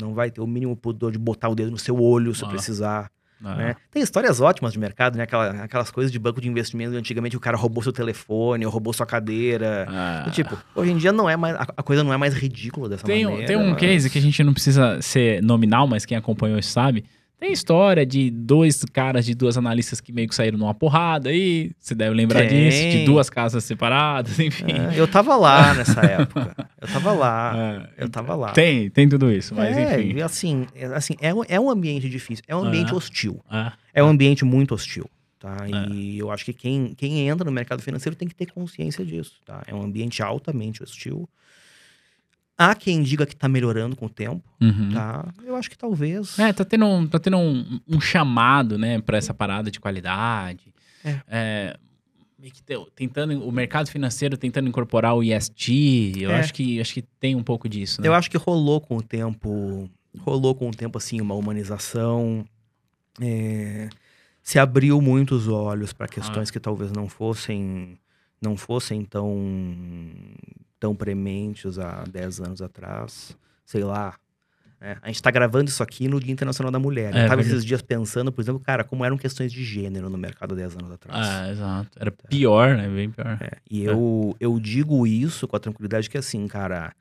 Não vai ter o mínimo pudor de botar o dedo no seu olho se ah. precisar. Ah. Né? Tem histórias ótimas de mercado, né? Aquelas, aquelas coisas de banco de investimento. Antigamente o cara roubou seu telefone, roubou sua cadeira. Ah. Tipo, hoje em dia não é mais, a coisa não é mais ridícula dessa tem, maneira. Tem um mas... case que a gente não precisa ser nominal, mas quem acompanhou sabe. Tem história de dois caras, de duas analistas que meio que saíram numa porrada aí. Você deve lembrar tem. disso, de duas casas separadas, enfim. É, eu tava lá nessa época. Eu tava lá. É, eu tava lá. Tem, tem tudo isso, mas é, enfim. Assim, é, assim é, é um ambiente difícil, é um ambiente ah, hostil. Ah, é um ambiente muito hostil, tá? E ah, eu acho que quem, quem entra no mercado financeiro tem que ter consciência disso, tá? É um ambiente altamente hostil. Há quem diga que tá melhorando com o tempo, uhum. tá? Eu acho que talvez... É, tá tendo um, tá tendo um, um chamado, né, pra essa parada de qualidade. É. é tentando, o mercado financeiro tentando incorporar o E S G, eu é. acho, que, acho que tem um pouco disso, né? Eu acho que rolou com o tempo, rolou com o tempo, assim, uma humanização. É, se abriu muito os olhos para questões ah. que talvez não fossem, não fossem tão... tão prementes há dez anos atrás, sei lá. É, a gente tá gravando isso aqui no Dia Internacional da Mulher. É, eu tava porque... esses dias pensando, por exemplo, cara, como eram questões de gênero no mercado há dez anos atrás. Ah, exato. Era pior, né? Bem pior. É, e é. Eu, eu digo isso com a tranquilidade que, assim, cara,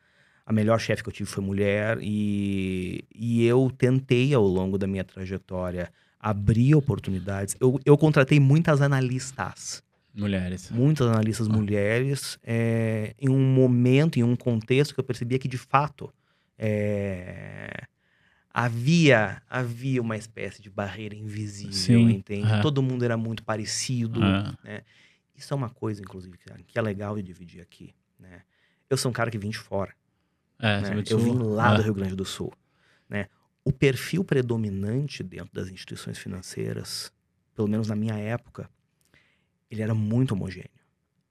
a melhor chefe que eu tive foi mulher e, e eu tentei, ao longo da minha trajetória, abrir oportunidades. Eu, eu contratei muitas analistas. Mulheres. Muitas analistas ah. mulheres, é, em um momento, em um contexto que eu percebia que, de fato, é, havia, havia uma espécie de barreira invisível, Sim. entende? Ah. Todo mundo era muito parecido, ah. né? Isso é uma coisa, inclusive, que é legal eu dividir aqui, né? Eu sou um cara que vim de fora. É, né? Eu vim lá ah. do Rio Grande do Sul, né? O perfil predominante dentro das instituições financeiras, pelo menos na minha época, ele era muito homogêneo.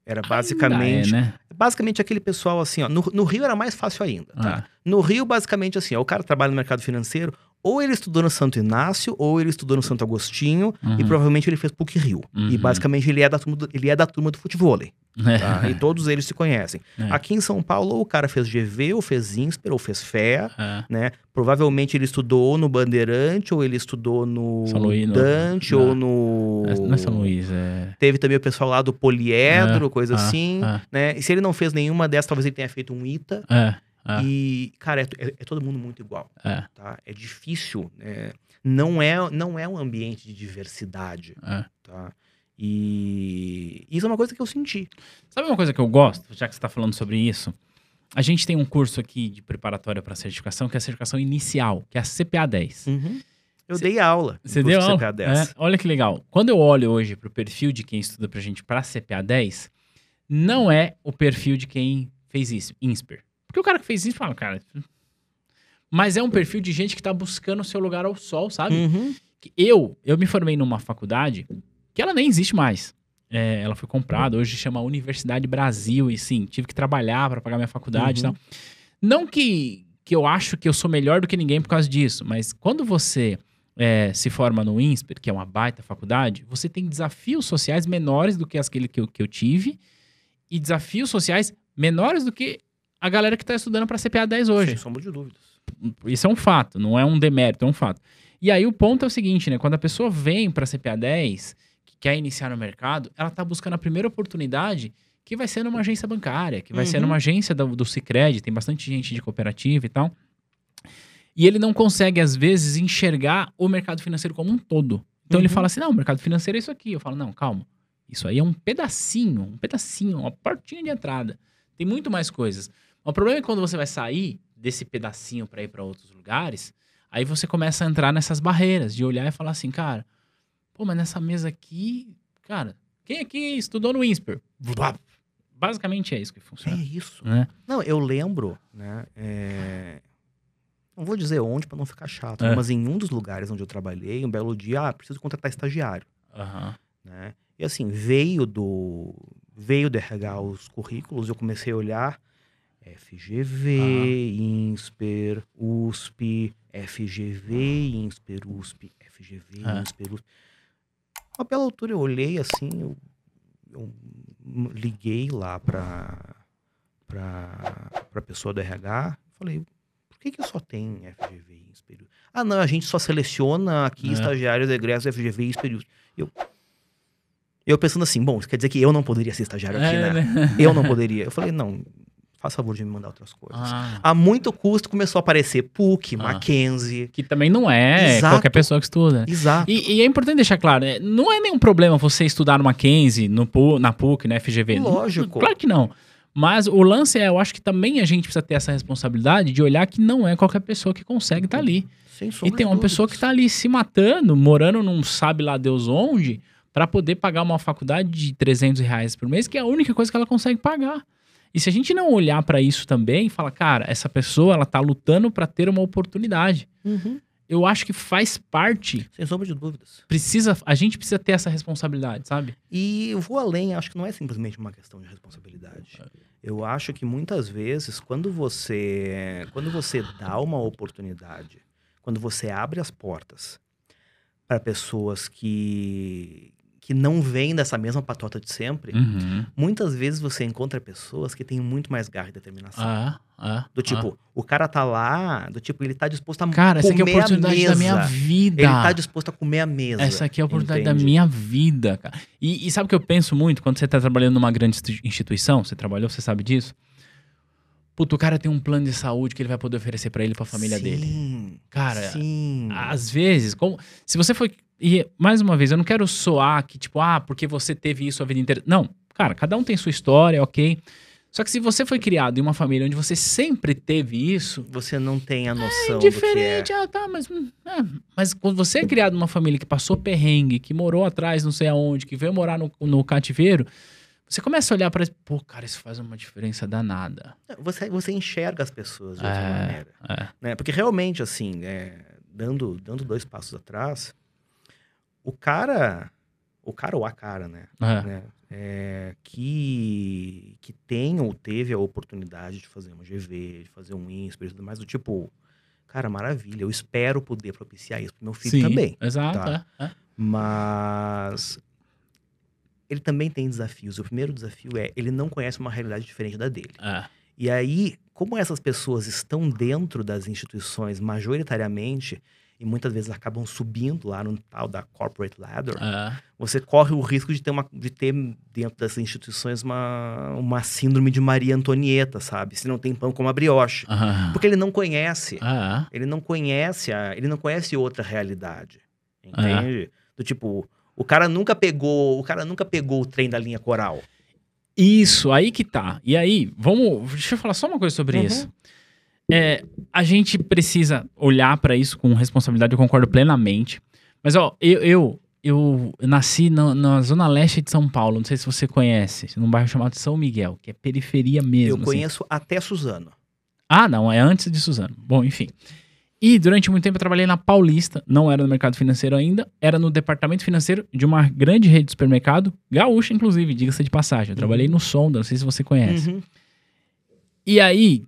Era basicamente... É, né? Basicamente aquele pessoal assim, ó. No, no Rio era mais fácil ainda, tá? Ah. No Rio, basicamente assim, ó. O cara trabalha no mercado financeiro, ou ele estudou no Santo Inácio, ou ele estudou no Santo Agostinho, uhum. e provavelmente ele fez PUC-Rio. Uhum. E basicamente ele é da turma do, ele é da turma do futevôlei. Tá? E todos eles se conhecem. É. Aqui em São Paulo, ou o cara fez G V, ou fez INSPER, ou fez F E A, é. né? Provavelmente ele estudou no Bandeirante, ou ele estudou no Luís, Dante, não. ou no... Não é São Luís, é... Teve também o pessoal lá do Poliedro, é. coisa ah, assim, ah. né? E se ele não fez nenhuma dessas, talvez ele tenha feito um ITA. É. Ah. E, cara, é, é, é todo mundo muito igual, é, tá? É difícil, é, não, é, não é um ambiente de diversidade, é. tá? E isso é uma coisa que eu senti. Sabe uma coisa que eu gosto, já que você está falando sobre isso? A gente tem um curso aqui de preparatória para certificação, que é a certificação inicial, que é a C P A dez. Uhum. Eu cê, dei aula Você deu aula? C P A dez. É, olha que legal. Quando eu olho hoje para o perfil de quem estuda para a gente para C P A dez, não é o perfil de quem fez isso, INSPER. Porque o cara que fez isso fala, cara... Mas é um perfil de gente que tá buscando o seu lugar ao sol, sabe? Uhum. Eu, eu me formei numa faculdade que ela nem existe mais. É, ela foi comprada, hoje chama Universidade Brasil, e sim, tive que trabalhar para pagar minha faculdade, uhum. e tal. Não que, que eu acho que eu sou melhor do que ninguém por causa disso, mas quando você é, se forma no INSPER, que é uma baita faculdade, você tem desafios sociais menores do que aquele que eu, que eu tive, e desafios sociais menores do que a galera que está estudando para C P A dez hoje. Sem sombra de dúvidas. Isso é um fato, não é um demérito, é um fato. E aí o ponto é o seguinte, né? Quando a pessoa vem para C P A dez, que quer iniciar no mercado, ela está buscando a primeira oportunidade que vai ser numa agência bancária, que vai uhum. ser numa agência do, do Sicredi, tem bastante gente de cooperativa e tal. E ele não consegue, às vezes, enxergar o mercado financeiro como um todo. Então uhum. ele fala assim, não, o mercado financeiro é isso aqui. Eu falo, não, calma, isso aí é um pedacinho, um pedacinho, uma portinha de entrada. Tem muito mais coisas. O problema é que quando você vai sair desse pedacinho para ir para outros lugares, aí você começa a entrar nessas barreiras de olhar e falar assim, cara, pô, mas nessa mesa aqui, cara, quem aqui estudou no INSPER? Basicamente é isso que funciona. É isso. Né? Não, eu lembro, né, é... não vou dizer onde para não ficar chato, é. mas em um dos lugares onde eu trabalhei, um belo dia, ah, preciso contratar estagiário. Uhum. Né? E assim, veio do... veio do R H os currículos, eu comecei a olhar... F G V, ah. INSPER, U S P, F G V, INSPER, U S P, F G V, ah. INSPER, U S P. Uma bela altura eu olhei assim, eu, eu liguei lá para para pessoa do R H, falei, por que que só tem F G V e INSPER? Ah não, a gente só seleciona aqui é. estagiários egressos F G V e INSPER. Eu... eu pensando assim, bom, isso quer dizer que eu não poderia ser estagiário aqui, é, né? né? Eu não poderia. Eu falei, não... Faz favor de me mandar outras coisas. Ah. A muito custo começou a aparecer PUC, ah. Mackenzie. Que também não é Exato. qualquer pessoa que estuda. Exato. E, e é importante deixar claro, né? Não é nenhum problema você estudar no Mackenzie, no, na PUC, na F G V. Lógico. Claro que não. Mas o lance é, eu acho que também a gente precisa ter essa responsabilidade de olhar que não é qualquer pessoa que consegue estar tá ali. Sem sombra de dúvidas. E tem uma pessoa que está ali se matando, morando num sabe lá Deus onde, para poder pagar uma faculdade de trezentos reais por mês, que é a única coisa que ela consegue pagar. E se a gente não olhar para isso também e falar, cara, essa pessoa, ela tá lutando para ter uma oportunidade. Uhum. Eu acho que faz parte... Sem sombra de dúvidas. Precisa, a gente precisa ter essa responsabilidade, sabe? E eu vou além, acho que não é simplesmente uma questão de responsabilidade. Eu acho que muitas vezes, quando você, quando você dá uma oportunidade, quando você abre as portas para pessoas que... que não vem dessa mesma patota de sempre, uhum. muitas vezes você encontra pessoas que têm muito mais garra e determinação. Ah, ah, do tipo, ah. o cara tá lá, do tipo, ele tá disposto a cara, comer a mesa. Cara, essa aqui é a oportunidade da minha vida. Ele tá disposto a comer a mesa. Essa aqui é a oportunidade entende? da minha vida, cara. E, e sabe o que eu penso muito? Quando você tá trabalhando numa grande instituição, você trabalhou, você sabe disso? Puta, o cara tem um plano de saúde que ele vai poder oferecer pra ele e pra família sim, dele. Cara, sim. às vezes, como, se você foi... E, mais uma vez, eu não quero soar que, tipo, ah, porque você teve isso a vida inteira. Não, cara, cada um tem sua história, ok. Só que se você foi criado em uma família onde você sempre teve isso... Você não tem a noção é indiferente, do que é. Ah, tá, mas... É. Mas quando você é criado em uma família que passou perrengue, que morou atrás não sei aonde, que veio morar no, no cativeiro, Você começa a olhar para... Pô, cara, isso faz uma diferença danada. Você, você enxerga as pessoas de outra é, maneira. É. Né? Porque realmente, assim, é, dando, dando dois passos atrás, o cara... O cara ou a cara, né? É. né? É, que, que tem ou teve a oportunidade de fazer uma G V, de fazer um INSPER e tudo mais, do tipo... Cara, maravilha, eu espero poder propiciar isso pro meu filho Sim, também. Exato. Tá? É, é. Mas... ele também tem desafios. O primeiro desafio é, ele não conhece uma realidade diferente da dele. Ah. E aí, como essas pessoas estão dentro das instituições majoritariamente, e muitas vezes acabam subindo lá no tal da corporate ladder, ah. você corre o risco de ter, uma, de ter dentro dessas instituições uma, uma síndrome de Maria Antonieta, sabe? Se não tem pão, como a brioche. Ah. Porque ele não conhece. Ah. Ele não conhece a, ele não conhece outra realidade. Entende? Ah. Do tipo... O cara nunca pegou, o cara nunca pegou o trem da linha Coral. Isso, aí que tá. E aí, vamos, deixa eu falar só uma coisa sobre uhum. isso. É, a gente precisa olhar pra isso com responsabilidade, eu concordo plenamente. Mas ó, eu, eu, eu nasci na, na zona leste de São Paulo, não sei se você conhece, num bairro chamado São Miguel, que é periferia mesmo. Eu conheço assim. Até Suzano. Ah, não, é antes de Suzano. Bom, enfim... E durante muito tempo eu trabalhei na Paulista, não era no mercado financeiro ainda, era no departamento financeiro de uma grande rede de supermercado, gaúcha inclusive, diga-se de passagem. Eu trabalhei no Sonda, não sei se você conhece. Uhum. E aí,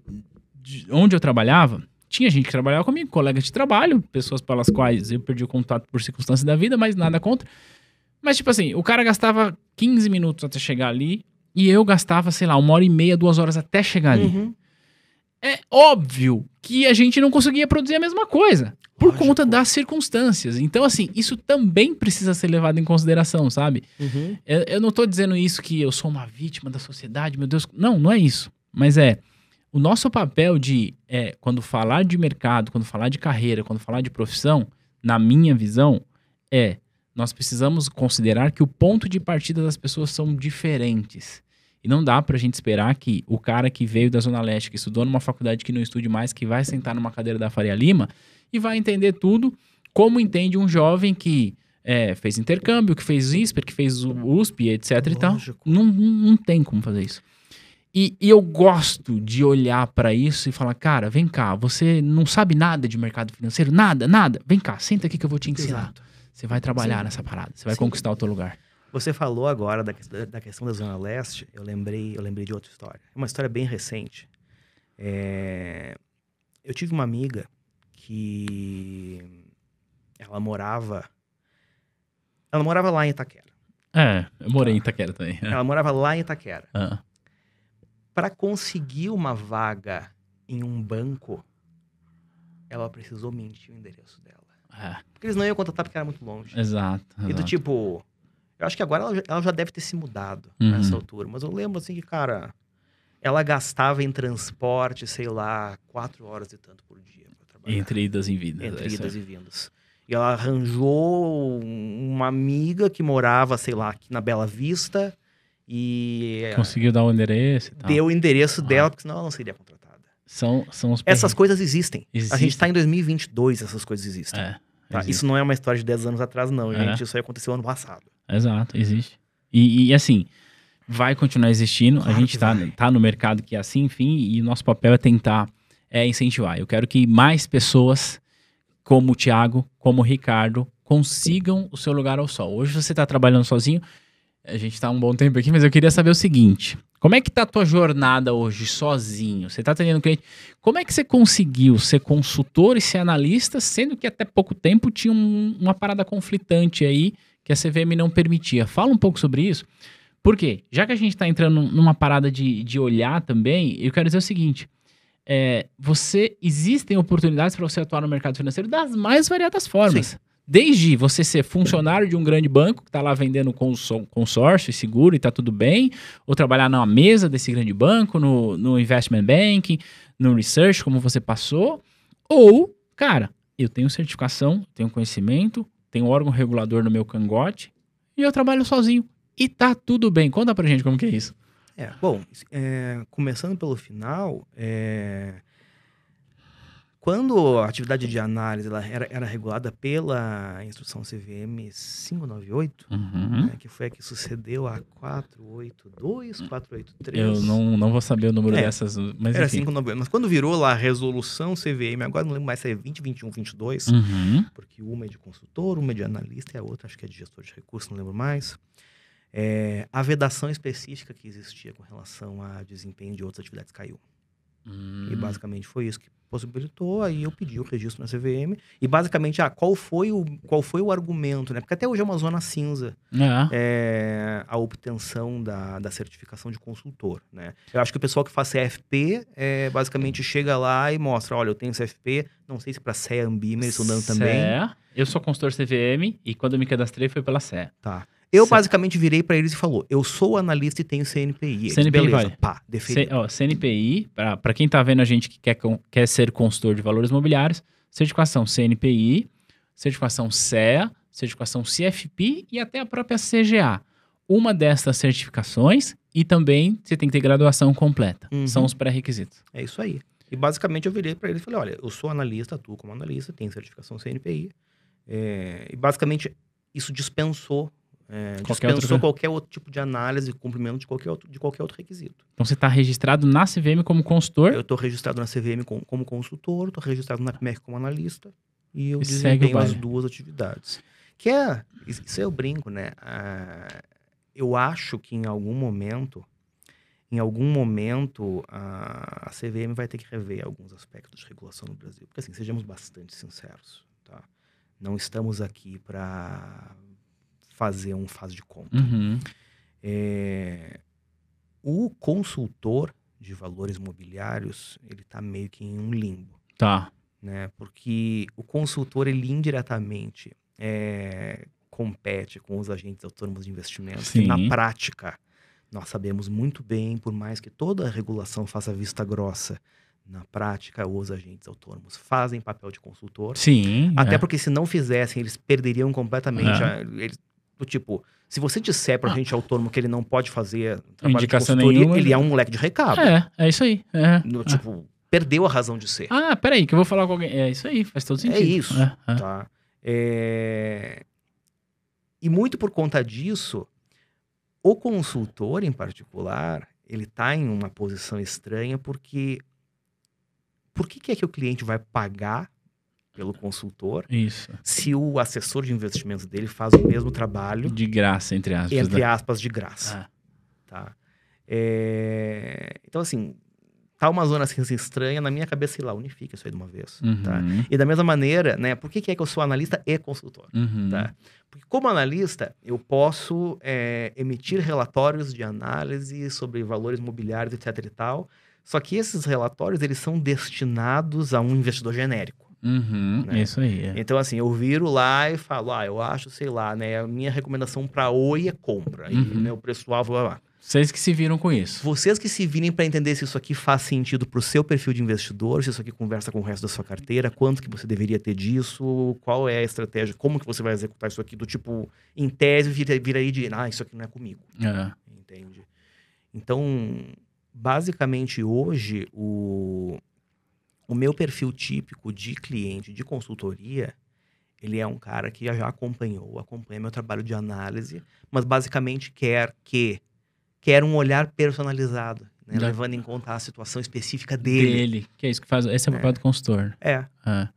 onde eu trabalhava, tinha gente que trabalhava comigo, colegas de trabalho, pessoas pelas quais eu perdi o contato por circunstâncias da vida, mas nada contra. Mas tipo assim, o cara gastava quinze minutos até chegar ali e eu gastava, sei lá, uma hora e meia, duas horas até chegar ali. Uhum. É óbvio que a gente não conseguia produzir a mesma coisa, por Lógico. Conta das circunstâncias. Então, assim, isso também precisa ser levado em consideração, sabe? Uhum. Eu, eu não tô dizendo isso que eu sou uma vítima da sociedade, meu Deus... Não, não é isso. Mas é, o nosso papel de, é, quando falar de mercado, quando falar de carreira, quando falar de profissão, na minha visão, é, nós precisamos considerar que o ponto de partida das pessoas são diferentes. E não dá pra gente esperar que o cara que veio da Zona Leste, que estudou numa faculdade que não estude mais, que vai sentar numa cadeira da Faria Lima e vai entender tudo como entende um jovem que é, fez intercâmbio, que fez INSPER, que fez U S P, etcétera. E tal. Não, não tem como fazer isso. E, e eu gosto de olhar pra isso e falar, cara, vem cá, você não sabe nada de mercado financeiro? Nada, nada. Vem cá, senta aqui que eu vou te ensinar. Exato. Você vai trabalhar Sim. nessa parada, você vai Sim. conquistar o teu lugar. Você falou agora da, da questão da Zona Leste, eu lembrei, eu lembrei de outra história. Uma história bem recente. É... Eu tive uma amiga que ela morava... Ela morava lá em Itaquera. É, eu morei tá. em Itaquera também. É. Ela morava lá em Itaquera. Ah. Para conseguir uma vaga em um banco, ela precisou mentir o endereço dela. Ah. Porque eles não iam contratar porque era muito longe. Exato. exato. E do tipo... Eu acho que agora ela, ela já deve ter se mudado uhum. nessa altura. Mas eu lembro, assim, que, cara... Ela gastava em transporte, sei lá, quatro horas e tanto por dia pra trabalhar. Entre idas e vindas. Entre idas é. e vindas. E ela arranjou uma amiga que morava, sei lá, aqui na Bela Vista. E... Conseguiu dar o endereço e tal. Deu o endereço ah. dela, porque senão ela não seria contratada. São, são os... Essas coisas existem. Existe. A gente tá em dois mil e vinte e dois, essas coisas existem. É, tá? existe. Isso não é uma história de dez anos atrás, não, gente. É. Isso aí aconteceu ano passado. Exato, existe. E, e assim, vai continuar existindo, claro, a gente tá, tá no mercado que é assim, enfim, e o nosso papel é tentar é, incentivar. Eu quero que mais pessoas, como o Thiago, como o Ricardo, consigam o seu lugar ao sol. Hoje você tá trabalhando sozinho, a gente tá há um bom tempo aqui, mas eu queria saber o seguinte, como é que tá a tua jornada hoje sozinho? Você tá atendendo cliente, como é que você conseguiu ser consultor e ser analista, sendo que até pouco tempo tinha um, uma parada conflitante aí, que a C V M não permitia. Fala um pouco sobre isso. Por quê? Já que a gente está entrando numa parada de, de olhar também, eu quero dizer o seguinte, é, você, existem oportunidades para você atuar no mercado financeiro das mais variadas formas. Sim. Desde você ser funcionário de um grande banco, que está lá vendendo consórcio e seguro e está tudo bem, ou trabalhar na mesa desse grande banco, no, no investment banking, no research, como você passou, ou, cara, eu tenho certificação, tenho conhecimento, tem um órgão regulador no meu cangote e eu trabalho sozinho. E tá tudo bem. Conta pra gente como que é isso. É, bom, é, começando pelo final, é, Quando a atividade de análise ela era, era regulada pela Instrução C V M quinhentos e noventa e oito, uhum. né, que foi a que sucedeu a quatrocentos e oitenta e dois, quatrocentos e oitenta e três... Eu não, não vou saber o número é, dessas, mas era enfim. cinco, nove, mas quando virou lá a Resolução C V M, agora não lembro mais se é vinte, vinte e um, vinte e dois, uhum. porque uma é de consultor, uma é de analista e a outra acho que é de gestor de recursos, não lembro mais. É, a vedação específica que existia com relação a desempenho de outras atividades caiu. Hum. E basicamente foi isso que possibilitou, aí eu pedi o registro na C V M e basicamente, ah, qual foi o, qual foi o argumento, né? Porque até hoje é uma zona cinza é. É, a obtenção da, da certificação de consultor, né? Eu acho que o pessoal que faz C F P é, basicamente chega lá e mostra, olha, eu tenho C F P, não sei se para C E A, Ambi, eles estão dando também. Eu sou consultor C V M e quando eu me cadastrei foi pela C E A. Tá. Eu, certo. basicamente, virei para eles e falou, eu sou analista e tenho C N P I. Eles, C N P I, beleza, vai. Pá, C, ó, C N P I, para quem tá vendo a gente que quer, quer ser consultor de valores imobiliários, certificação C N P I, certificação C E A, certificação C F P e até a própria C G A. Uma dessas certificações e também você tem que ter graduação completa. Uhum. São os pré-requisitos. É isso aí. E, basicamente, eu virei para eles e falei, olha, eu sou analista, atuo como analista, tenho certificação C N P I. É, e, basicamente, isso dispensou É, qualquer dispensou outro... qualquer outro tipo de análise e cumprimento de qualquer outro, de qualquer outro requisito. Então você está registrado na C V M como consultor? Eu estou registrado na C V M com, como consultor, estou registrado na APIMEC como analista e eu e desempenho as duas atividades. Que é, isso eu brinco, né? Ah, eu acho que em algum momento, em algum momento a, a C V M vai ter que rever alguns aspectos de regulação no Brasil. Porque assim, sejamos bastante sinceros, tá? Não estamos aqui para... fazer um faz de conta. Uhum. É, o consultor de valores imobiliários, ele tá meio que em um limbo. Tá. Né? Porque o consultor, ele indiretamente é, compete com os agentes autônomos de investimentos. Sim. Que na prática, nós sabemos muito bem, por mais que toda a regulação faça vista grossa, na prática, os agentes autônomos fazem papel de consultor. Sim. Até é. porque se não fizessem, eles perderiam completamente... É. A, eles, do tipo, se você disser para o agente ah. autônomo que ele não pode fazer trabalho indicação de consultoria, nenhuma. Ele é um moleque de recado. É, é isso aí. É. No, tipo, ah. perdeu a razão de ser. Ah, peraí, que eu vou falar com alguém. É isso aí, faz todo sentido. É isso, é, é. tá? É... E muito por conta disso, o consultor, em particular, ele está em uma posição estranha porque... Por que, que é que o cliente vai pagar pelo consultor Isso. se o assessor de investimentos dele faz o mesmo trabalho... De graça, entre aspas. Entre aspas, de graça. Ah. Tá? É... Então, assim, tá uma zona assim, assim estranha, na minha cabeça, sei lá, unifica isso aí de uma vez. Uhum. Tá? E da mesma maneira, né? Por que, que é que eu sou analista e consultor? Uhum. Tá? Porque como analista, eu posso é, emitir relatórios de análise sobre valores imobiliários, etc e tal... Só que esses relatórios, eles são destinados a um investidor genérico. Uhum, né? Isso aí. É. Então, assim, eu viro lá e falo, ah, eu acho, sei lá, né, a minha recomendação para Oi é compra. Uhum. E né, o preço-alvo, blá, blá. Vocês que se viram com isso. Vocês que se virem para entender se isso aqui faz sentido para o seu perfil de investidor, se isso aqui conversa com o resto da sua carteira, quanto que você deveria ter disso, qual é a estratégia, como que você vai executar isso aqui, do tipo, em tese, vira, vira aí de, ah, isso aqui não é comigo. É. Entende? Então... Basicamente, hoje, o, o meu perfil típico de cliente de consultoria, ele é um cara que já acompanhou, acompanha meu trabalho de análise, mas basicamente quer que quer um olhar personalizado, né? Já. Levando em conta a situação específica dele. Dele, que é isso que faz, esse é o papel é. do consultor. É. é.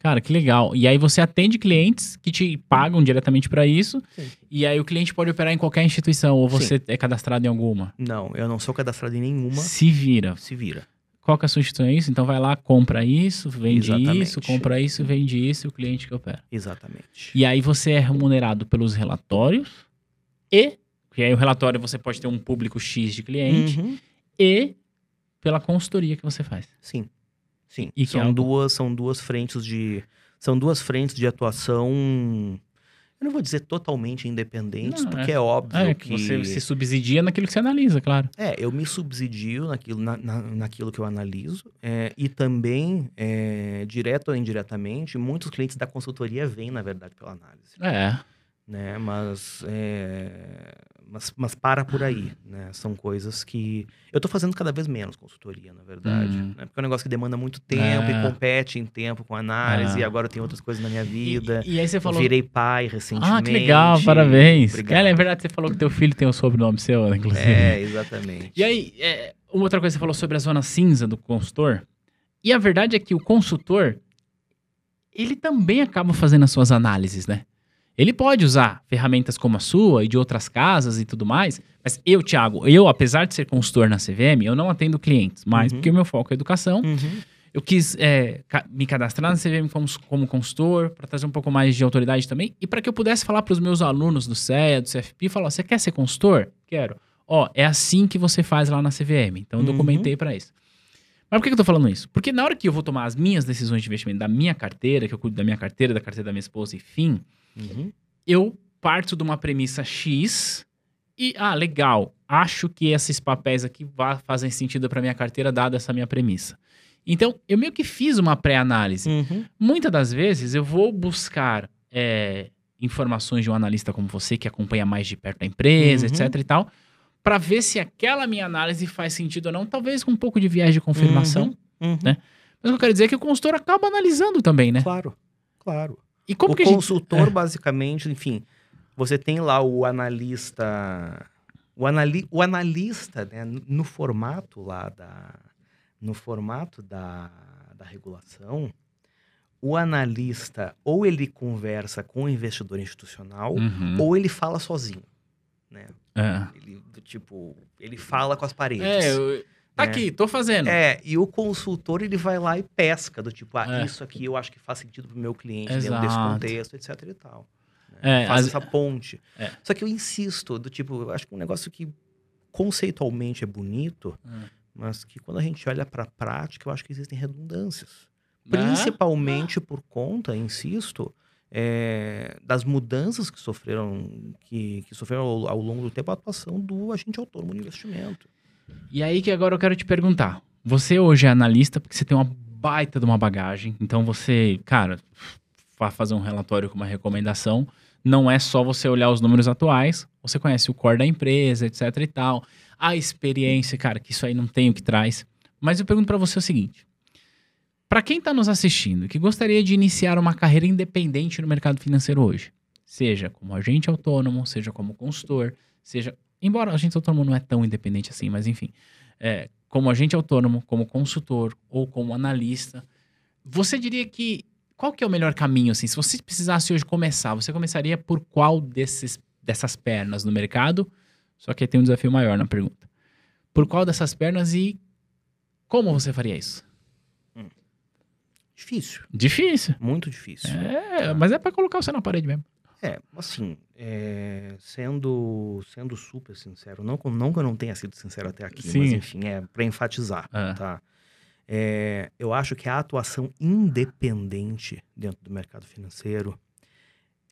Cara, que legal. E aí você atende clientes que te pagam diretamente para isso. Sim. E aí o cliente pode operar em qualquer instituição ou você Sim. é cadastrado em alguma? Não, eu não sou cadastrado em nenhuma. Se vira. Se vira. Qual que é a sua instituição? Isso? Então vai lá, compra isso, vende Exatamente. isso, compra isso, vende isso e o cliente que opera. Exatamente. E aí você é remunerado pelos relatórios e... Porque aí o relatório você pode ter um público X de cliente uhum. e pela consultoria que você faz. Sim. Sim, e são, é duas, são duas frentes de são duas frentes de atuação, eu não vou dizer totalmente independentes, não, porque é, é óbvio é, que... que... Você se subsidia naquilo que você analisa, claro. É, eu me subsidio naquilo, na, na, naquilo que eu analiso é, e também, é, direto ou indiretamente, muitos clientes da consultoria vêm, na verdade, pela análise. É. Né? Mas, é, mas, mas para por aí, né? São coisas que... Eu tô fazendo cada vez menos consultoria, na verdade. Hum. Né? Porque é um negócio que demanda muito tempo é. e compete em tempo com análise. É. E agora eu tenho outras coisas na minha vida. E, e aí você falou... Virei pai recentemente. Ah, que legal, parabéns. Obrigado. É, é verdade, você falou que teu filho tem o sobrenome seu, né, inclusive. É, exatamente. E aí, é, uma outra coisa que você falou sobre a zona cinza do consultor. E a verdade é que o consultor, ele também acaba fazendo as suas análises, né? Ele pode usar ferramentas como a sua e de outras casas e tudo mais, mas eu, Thiago, eu, apesar de ser consultor na C V M, eu não atendo clientes, mas uhum. porque o meu foco é educação. Uhum. Eu quis é, me cadastrar na C V M como, como consultor, para trazer um pouco mais de autoridade também, e para que eu pudesse falar para os meus alunos do C E A, do C F P, falar, você quer ser consultor? Quero. Ó, é assim que você faz lá na C V M. Então, eu uhum. documentei para isso. Mas por que eu tô falando isso? Porque na hora que eu vou tomar as minhas decisões de investimento da minha carteira, que eu cuido da minha carteira, da carteira da minha esposa, enfim, uhum. eu parto de uma premissa X e, ah, legal, acho que esses papéis aqui fazem sentido para minha carteira, dada essa minha premissa. Então, eu meio que fiz uma pré-análise. Uhum. Muitas das vezes, eu vou buscar é, informações de um analista como você, que acompanha mais de perto a empresa, uhum. etcétera e tal, para ver se aquela minha análise faz sentido ou não, talvez com um pouco de viés de confirmação, uhum, uhum. né? Mas o que eu quero dizer é que o consultor acaba analisando também, né? Claro, claro. E como o que consultor, a gente... basicamente, enfim, você tem lá o analista... O, anali... o analista, né, no formato lá da... No formato da, da regulação, o analista ou ele conversa com o investidor institucional uhum. ou ele fala sozinho, né? É. Ele, do tipo, ele fala com as paredes. É, eu... tá né? aqui, tô fazendo. É, e o consultor, ele vai lá e pesca, do tipo, ah, é. isso aqui eu acho que faz sentido pro meu cliente, Exato. dentro desse contexto, etcétera e tal. Né? É, Faz as... essa ponte. É. Só que eu insisto, do tipo, eu acho que um negócio que conceitualmente é bonito, é. mas que quando a gente olha pra prática, eu acho que existem redundâncias. Principalmente é. por conta, insisto... É, das mudanças que sofreram, que, que sofreram ao, ao longo do tempo a atuação do agente autônomo de investimento. E aí que agora eu quero te perguntar. Você hoje é analista porque você tem uma baita de uma bagagem. Então você, cara, vai fazer um relatório com uma recomendação. Não é só você olhar os números atuais. Você conhece o core da empresa, etcétera e tal. A experiência, cara, que isso aí não tem o que traz. Mas eu pergunto pra você o seguinte. Para quem está nos assistindo, que gostaria de iniciar uma carreira independente no mercado financeiro hoje, seja como agente autônomo, seja como consultor, seja... Embora agente autônomo não é tão independente assim, mas enfim, é, como agente autônomo, como consultor ou como analista, você diria que... Qual que é o melhor caminho, assim? Se você precisasse hoje começar, você começaria por qual desses, dessas pernas no mercado? Só que tem um desafio maior na pergunta. Por qual dessas pernas e como você faria isso? Difícil. Difícil. Muito difícil. É, tá. Mas é para colocar você na parede mesmo. É, assim, é, sendo, sendo super sincero, não, não que eu não tenha sido sincero até aqui, Sim. mas enfim, é para enfatizar, ah. tá? É, eu acho que a atuação independente dentro do mercado financeiro,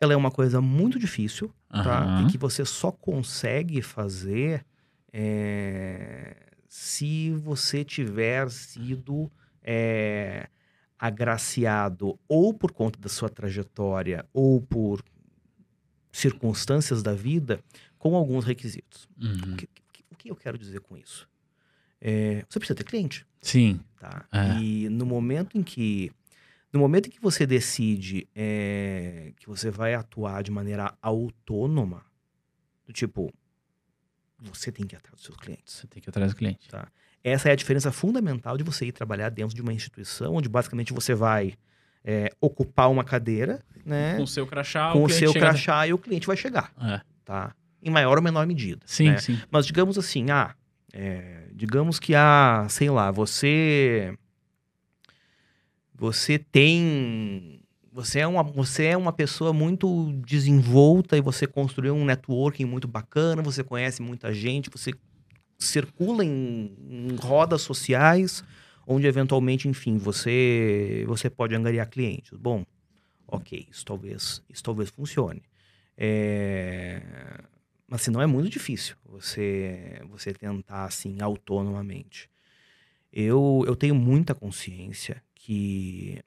ela é uma coisa muito difícil, Aham. tá? E que você só consegue fazer é, se você tiver sido... É, agraciado ou por conta da sua trajetória ou por circunstâncias da vida com alguns requisitos. Uhum. O, que, o que eu quero dizer com isso? É, você precisa ter cliente. Sim. Tá? É. E no momento em que no momento em que você decide é, que você vai atuar de maneira autônoma, do tipo, você tem que ir atrás dos seus clientes. Você tem que ir atrás dos clientes. Tá? Essa é a diferença fundamental de você ir trabalhar dentro de uma instituição, onde basicamente você vai é, ocupar uma cadeira, né? Com o seu crachá, com o, o seu crachá na... e o cliente vai chegar, é. tá? Em maior ou menor medida. Sim, né? sim. Mas digamos assim, ah, é, digamos que ah, sei lá, você, você tem, você é uma, você é uma pessoa muito desenvolta e você construiu um networking muito bacana, você conhece muita gente, você circula em, em rodas sociais, onde eventualmente, enfim, você, você pode angariar clientes. Bom, ok, isso talvez, isso talvez funcione. É... Mas senão é muito difícil você, você tentar assim, autonomamente. Eu, eu tenho muita consciência que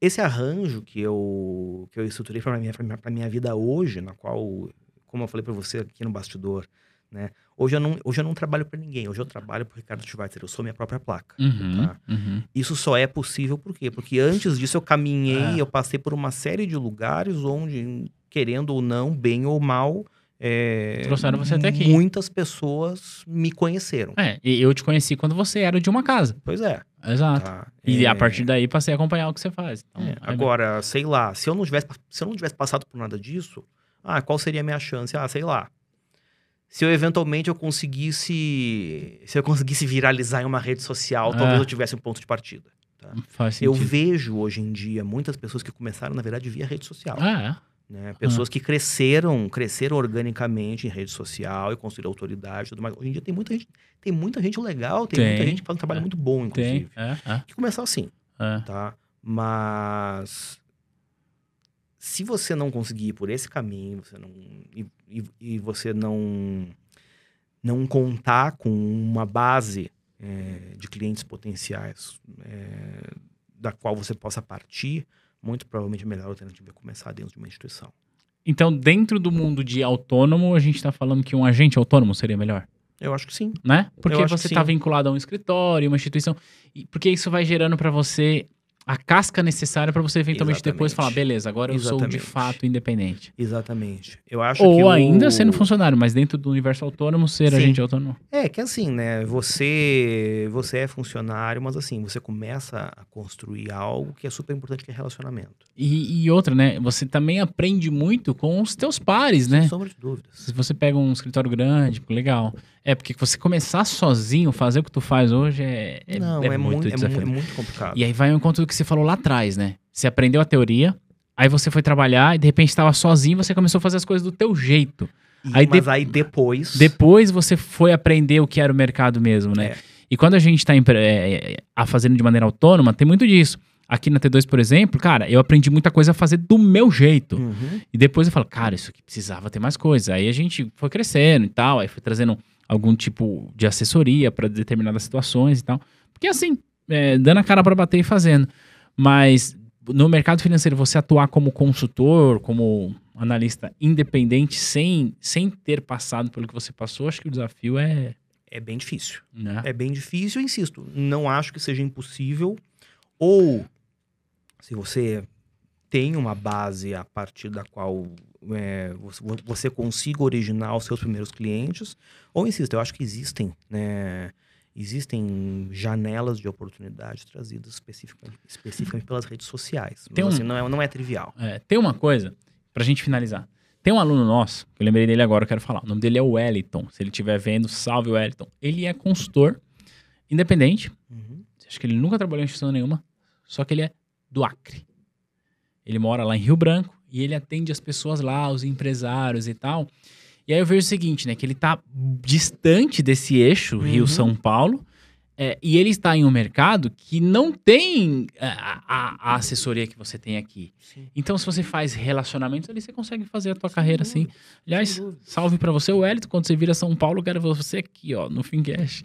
esse arranjo que eu, que eu estruturei para minha, para minha vida hoje, na qual... como eu falei para você aqui no bastidor, né? Hoje eu não, hoje eu não trabalho para ninguém, hoje eu trabalho para o Ricardo Schwarzscher, eu sou minha própria placa. Uhum, tá? Uhum. Isso só é possível por quê? Porque antes disso eu caminhei, é. eu passei por uma série de lugares onde, querendo ou não, bem ou mal, é, trouxeram você até aqui. Muitas pessoas me conheceram. É, e eu te conheci quando você era de uma casa. Pois é. Exato. Tá. E é... a partir daí passei a acompanhar o que você faz. Então, é. Agora, bem. sei lá, se eu, não tivesse, se eu não tivesse passado por nada disso, ah, qual seria a minha chance? Ah, sei lá. Se eu eventualmente eu conseguisse, se eu conseguisse viralizar em uma rede social, é. talvez eu tivesse um ponto de partida. Tá? Faz sentido. Eu vejo hoje em dia muitas pessoas que começaram, na verdade, via rede social. Ah, é. Né? Pessoas ah. que cresceram, cresceram organicamente em rede social e construíram autoridade e tudo mais. Hoje em dia tem muita gente, tem muita gente legal, tem, tem. muita gente que faz um trabalho é. muito bom, inclusive. É. É. Que começou assim, é. tá? Mas se você não conseguir ir por esse caminho, você não, e, e, e você não, não contar com uma base é, de clientes potenciais é, da qual você possa partir, muito provavelmente a melhor alternativa é começar dentro de uma instituição. Então, dentro do mundo de autônomo, a gente está falando que um agente autônomo seria melhor? Eu acho que sim. Né? Porque você está vinculado a um escritório, uma instituição, porque isso vai gerando para você a casca necessária para você eventualmente Exatamente. depois falar, beleza, agora eu Exatamente. sou de fato independente. Exatamente. Eu acho Ou que ainda o... sendo funcionário, mas dentro do universo autônomo, ser sim. agente autônomo. É, que assim, né, você, você é funcionário, mas assim, você começa a construir algo que é super importante, que é relacionamento. E, e outra, né, você também aprende muito com os teus pares, né? Sem sombra de dúvidas. Se você pega um escritório grande, legal. É, porque você começar sozinho, fazer o que tu faz hoje é, é, Não, é, é muito, muito desafiante. É muito complicado. E aí vai ao encontro do que você falou lá atrás, né? Você aprendeu a teoria, aí você foi trabalhar e de repente estava sozinho, você começou a fazer as coisas do teu jeito. E, aí mas de... aí depois... Depois você foi aprender o que era o mercado mesmo, né? É. E quando a gente está em... é, a fazendo de maneira autônoma, tem muito disso. Aqui na T dois, por exemplo, cara, eu aprendi muita coisa a fazer do meu jeito. Uhum. E depois eu falo, cara, isso aqui precisava ter mais coisas. Aí a gente foi crescendo e tal, aí foi trazendo algum tipo de assessoria para determinadas situações e tal. Porque assim, é, dando a cara para bater e fazendo. Mas no mercado financeiro, você atuar como consultor, como analista independente, sem, sem ter passado pelo que você passou, acho que o desafio é... É bem difícil. Né? É bem difícil, eu insisto. Não acho que seja impossível. Ou, se você tem uma base a partir da qual é, você, você consiga originar os seus primeiros clientes, ou, insisto, eu acho que existem... né? Existem janelas de oportunidade trazidas especificamente, especificamente pelas redes sociais. Mas tem um, assim, não, é, não é trivial. É, tem uma coisa, pra gente finalizar. Tem um aluno nosso, eu lembrei dele agora, eu quero falar. O nome dele é Wellington. Se ele estiver vendo, salve Wellington. Ele é consultor independente. Uhum. Acho que ele nunca trabalhou em instituição nenhuma. Só que ele é do Acre. Ele mora lá em Rio Branco e ele atende as pessoas lá, os empresários e tal. E aí eu vejo o seguinte, né? Que ele tá distante desse eixo, uhum. Rio-São Paulo, é, e ele está em um mercado que não tem a, a, a assessoria que você tem aqui. Sim. Então, se você faz relacionamentos ali, você consegue fazer a tua Sim, carreira, sim. Aliás, salve para você, Wellington, quando você vira São Paulo, eu quero ver você aqui, ó, no Fincash.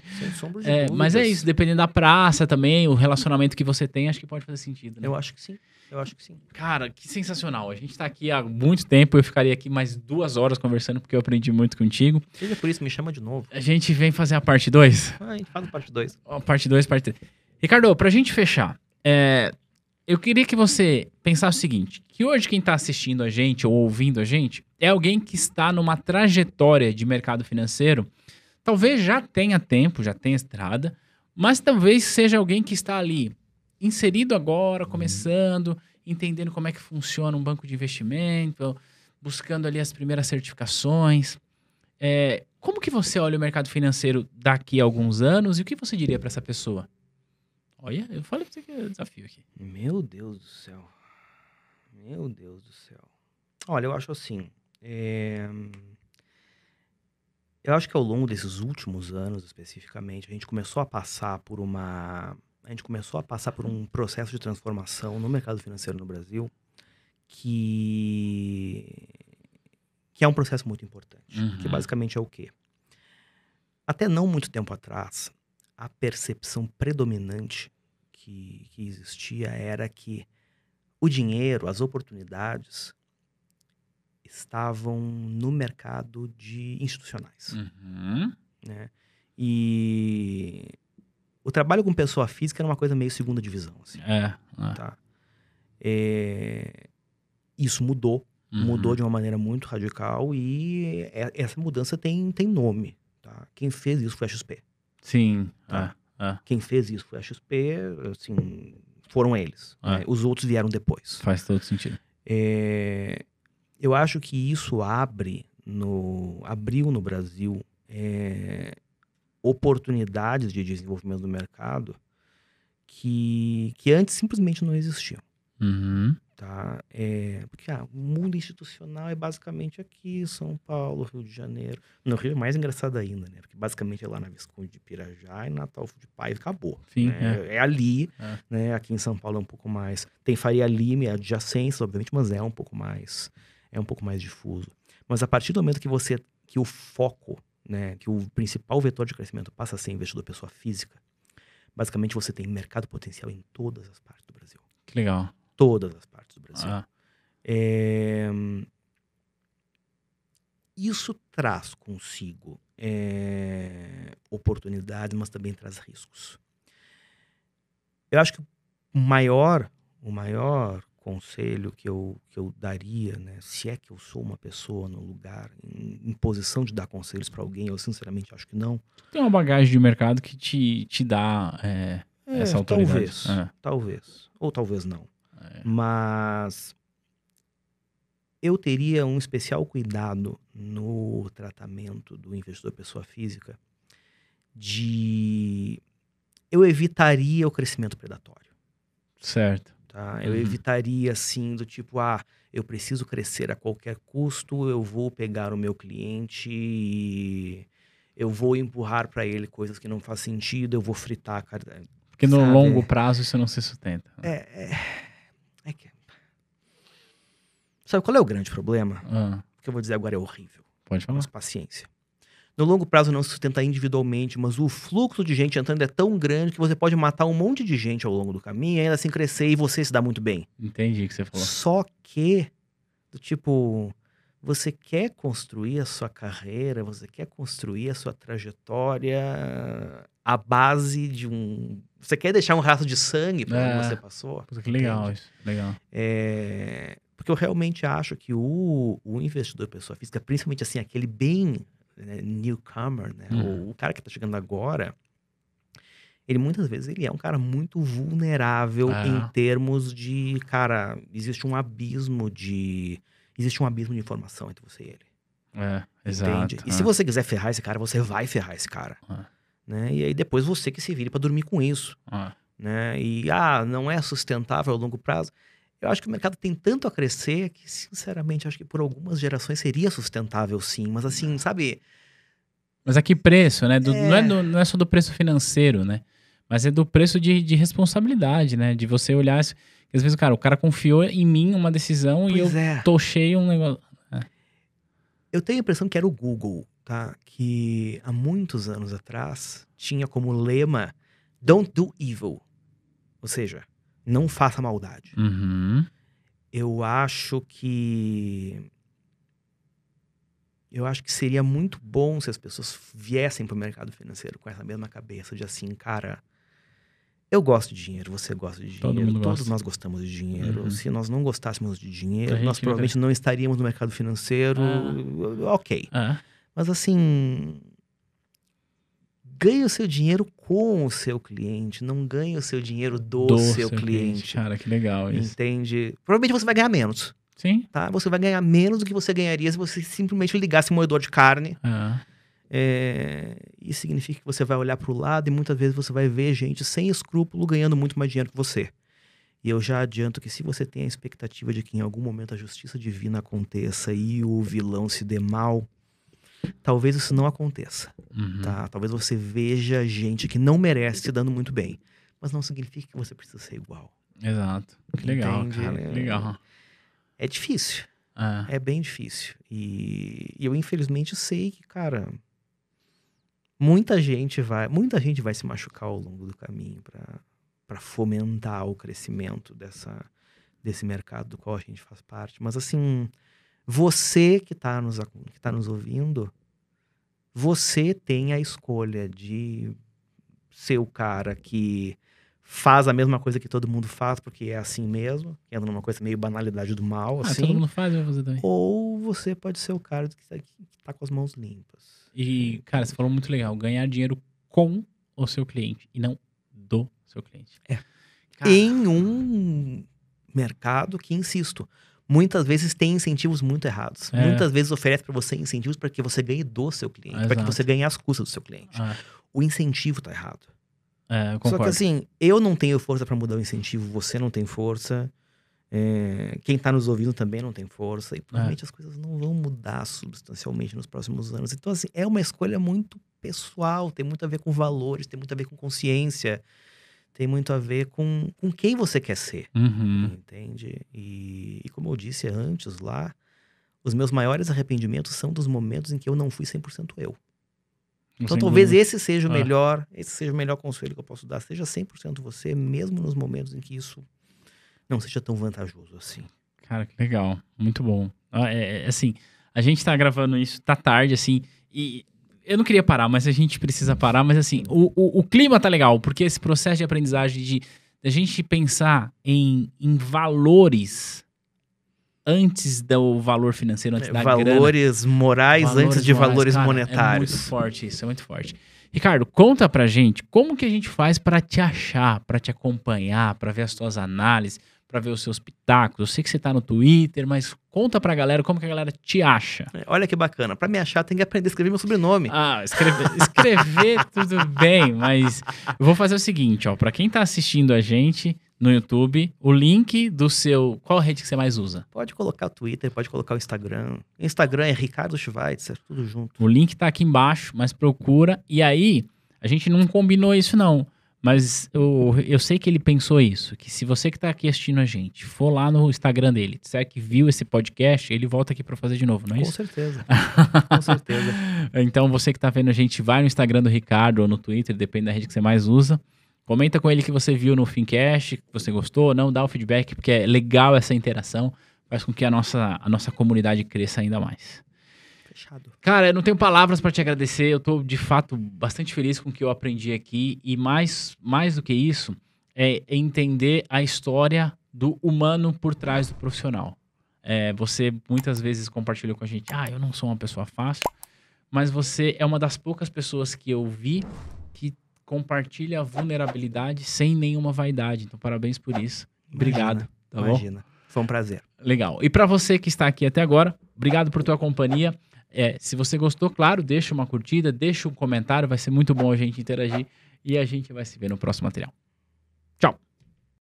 É, mas é isso, dependendo da praça também, o relacionamento que você tem, acho que pode fazer sentido, né? Eu acho que sim. Eu acho que sim. Cara, que sensacional. A gente tá aqui há muito tempo. Eu ficaria aqui mais duas horas conversando, porque eu aprendi muito contigo. Seja por isso, me chama de novo. A gente vem fazer a parte dois? Ah, a gente faz a parte dois. A parte dois, parte três. Ricardo, pra gente fechar, é, eu queria que você pensasse o seguinte, que hoje quem tá assistindo a gente ou ouvindo a gente é alguém que está numa trajetória de mercado financeiro, talvez já tenha tempo, já tenha estrada, mas talvez seja alguém que está ali inserido agora, começando, entendendo como é que funciona um banco de investimento, buscando ali as primeiras certificações. É, como que você olha o mercado financeiro daqui a alguns anos e o que você diria para essa pessoa? Olha, eu falei para você que é desafio aqui. Meu Deus do céu. Meu Deus do céu. Olha, eu acho assim, é... eu acho que ao longo desses últimos anos, especificamente, a gente começou a passar por uma... A gente começou a passar por um processo de transformação no mercado financeiro no Brasil que, que é um processo muito importante. Uhum. Que basicamente é o quê? Até não muito tempo atrás, a percepção predominante que, que existia era que o dinheiro, as oportunidades, estavam no mercado de institucionais. Uhum. Né? E o trabalho com pessoa física era uma coisa meio segunda divisão. Assim, é, é. Tá? É, isso mudou. Uhum. Mudou de uma maneira muito radical e essa mudança tem, tem nome. Tá? Quem fez isso foi a X P. Sim. Tá? É, é. Quem fez isso foi a X P, assim, foram eles. É. Né? Os outros vieram depois. Faz todo sentido. É, eu acho que isso abre no, abriu no Brasil é, oportunidades de desenvolvimento do mercado que, que antes simplesmente não existiam. Uhum. Tá? É, porque ah, o mundo institucional é basicamente aqui, São Paulo, Rio de Janeiro. No Rio é mais engraçado ainda, né? Porque basicamente é lá na Visconde de Pirajá e Natal de Paiva, acabou. Sim, né? é. é ali, é. Né? Aqui em São Paulo é um pouco mais. Tem Faria Lima, é adjacência, obviamente, mas é um pouco mais, é um pouco mais difuso. Mas a partir do momento que você, que o foco, né? Que o principal vetor de crescimento passa a ser investidor pessoa física, basicamente você tem mercado potencial em todas as partes do Brasil. Que legal. Todas as partes do Brasil. Ah. É... Isso traz consigo é... oportunidades, mas também traz riscos. Eu acho que o maior, o maior conselho que eu, que eu daria, né, se é que eu sou uma pessoa no lugar, em, em posição de dar conselhos para alguém, eu sinceramente acho que não. Tem uma bagagem de mercado que te, te dá é, é, essa autoridade. Talvez, é. talvez. Ou talvez não. Mas eu teria um especial cuidado no tratamento do investidor pessoa física de... Eu evitaria o crescimento predatório. Certo. Tá? Eu uhum. evitaria, assim, do tipo, ah, eu preciso crescer a qualquer custo, eu vou pegar o meu cliente e eu vou empurrar para ele coisas que não faz sentido, eu vou fritar a cara... Porque no Sabe? longo prazo isso não se sustenta. É... é... É que... Sabe qual é o grande problema? Ah. O que eu vou dizer agora é horrível. Pode falar. Mas paciência. No longo prazo não se sustenta individualmente, mas o fluxo de gente entrando é tão grande que você pode matar um monte de gente ao longo do caminho e ainda assim crescer e você se dá muito bem. Entendi o que você falou. Só que, do tipo, você quer construir a sua carreira, você quer construir a sua trajetória à base de um... Você quer deixar um rastro de sangue para é, onde você passou? Que legal isso, legal. É, porque eu realmente acho que o, o investidor pessoa física, principalmente assim, aquele bem né, newcomer, né, hum. o, o cara que está chegando agora, ele muitas vezes ele é um cara muito vulnerável é. em termos de, cara, existe um abismo de, existe um abismo de informação entre você e ele. É, exato. E é. se você quiser ferrar esse cara, você vai ferrar esse cara. É. Né? E aí depois você que se vire para dormir com isso. Ah. Né? E, ah, não é sustentável a longo prazo. Eu acho que o mercado tem tanto a crescer que, sinceramente, acho que por algumas gerações seria sustentável, sim. Mas assim, sabe... Mas a que preço, né? Do, é... Não, é do, não é só do preço financeiro, né? Mas é do preço de, de responsabilidade, né? De você olhar... Às vezes, cara, o cara confiou em mim uma decisão pois e eu é. tochei um negócio... É. Eu tenho a impressão que era o Google... Tá? Que há muitos anos atrás tinha como lema Don't do evil. Ou seja, não faça maldade. Uhum. Eu acho que... Eu acho que seria muito bom se as pessoas viessem para o mercado financeiro com essa mesma cabeça de assim, cara, eu gosto de dinheiro, você gosta de dinheiro, Todo mundo todos gosta. nós gostamos de dinheiro. Uhum. Se nós não gostássemos de dinheiro, nós provavelmente não estaríamos no mercado financeiro. Ah. Ok. Ah. Mas assim, ganha o seu dinheiro com o seu cliente, não ganha o seu dinheiro do, do seu, seu cliente. cliente. Cara, que legal isso. Entende? Provavelmente você vai ganhar menos. Sim. Tá? Você vai ganhar menos do que você ganharia se você simplesmente ligasse um moedor de carne. Ah. É... Isso significa que você vai olhar para o lado e muitas vezes você vai ver gente sem escrúpulo ganhando muito mais dinheiro que você. E eu já adianto que se você tem a expectativa de que em algum momento a justiça divina aconteça e o vilão se dê mal... Talvez isso não aconteça, uhum. tá? Talvez você veja gente que não merece se dando muito bem. Mas não significa que você precisa ser igual. Exato. Que legal, Entende? cara. Que legal. É difícil. Ah. É bem difícil. E, e eu, infelizmente, sei que, cara... Muita gente vai, muita gente vai se machucar ao longo do caminho para para fomentar o crescimento dessa, desse mercado do qual a gente faz parte. Mas, assim... Você que está nos, que tá nos ouvindo, você tem a escolha de ser o cara que faz a mesma coisa que todo mundo faz, porque é assim mesmo, entra numa coisa meio banalidade do mal, ah, assim. Todo mundo faz, vai fazer também. Ou você pode ser o cara que tá, que tá com as mãos limpas. E, cara, você falou muito legal, ganhar dinheiro com o seu cliente e não do seu cliente. É. Cara. Em um mercado que, insisto, muitas vezes tem incentivos muito errados. É. Muitas vezes oferece para você incentivos para que você ganhe do seu cliente, ah, para que você ganhe as custas do seu cliente. Ah. O incentivo tá errado. É, só que assim, eu não tenho força para mudar o incentivo, você não tem força, é, quem tá nos ouvindo também não tem força, e provavelmente é. as coisas não vão mudar substancialmente nos próximos anos. Então assim, é uma escolha muito pessoal, tem muito a ver com valores, tem muito a ver com consciência, tem muito a ver com, com quem você quer ser, uhum. entende? E, e como eu disse antes lá, os meus maiores arrependimentos são dos momentos em que eu não fui cem por cento eu. Então, talvez esse seja o melhor, ah. esse seja o melhor conselho que eu posso dar. Seja cem por cento você, mesmo nos momentos em que isso não seja tão vantajoso assim. Cara, que legal. Muito bom. Ah, é, é, assim, a gente tá gravando isso, tá tarde, assim, e eu não queria parar, mas a gente precisa parar. Mas, assim, o, o, o clima tá legal, porque esse processo de aprendizagem, de, de a gente pensar em, em valores... antes do valor financeiro, antes é, da valores grana. Valores morais antes de morais, valores cara, monetários. É muito forte isso, é muito forte. Ricardo, conta pra gente como que a gente faz pra te achar, pra te acompanhar, pra ver as tuas análises, pra ver os seus pitacos. Eu sei que você tá no Twitter, mas conta pra galera como que a galera te acha. Olha que bacana. Pra me achar, tem que aprender a escrever meu sobrenome. Ah, escrever, escrever tudo bem, mas eu vou fazer o seguinte, ó. Pra quem tá assistindo a gente... no YouTube, o link do seu... Qual rede que você mais usa? Pode colocar o Twitter, pode colocar o Instagram. Instagram é Ricardo Schwarzscher, tudo junto. O link tá aqui embaixo, mas procura. E aí, a gente não combinou isso não, mas eu, eu sei que ele pensou isso, que se você que tá aqui assistindo a gente, for lá no Instagram dele, disser que viu esse podcast, ele volta aqui pra fazer de novo, não é isso? Com certeza, com certeza. Então, você que tá vendo a gente, vai no Instagram do Ricardo ou no Twitter, depende da rede que você mais usa. Comenta com ele que você viu no Fincast, que você gostou, não dá o feedback, porque é legal essa interação, faz com que a nossa, a nossa comunidade cresça ainda mais. Fechado. Cara, eu não tenho palavras para te agradecer, eu tô de fato bastante feliz com o que eu aprendi aqui, e mais, mais do que isso, é entender a história do humano por trás do profissional. É, você muitas vezes compartilhou com a gente, ah, eu não sou uma pessoa fácil, mas você é uma das poucas pessoas que eu vi que compartilha a vulnerabilidade sem nenhuma vaidade. Então, parabéns por isso. Obrigado. Tá bom? Imagina. Foi um prazer. Legal. E para você que está aqui até agora, obrigado por tua companhia. É, se você gostou, claro, deixa uma curtida, deixa um comentário. Vai ser muito bom a gente interagir. E a gente vai se ver no próximo material. Tchau.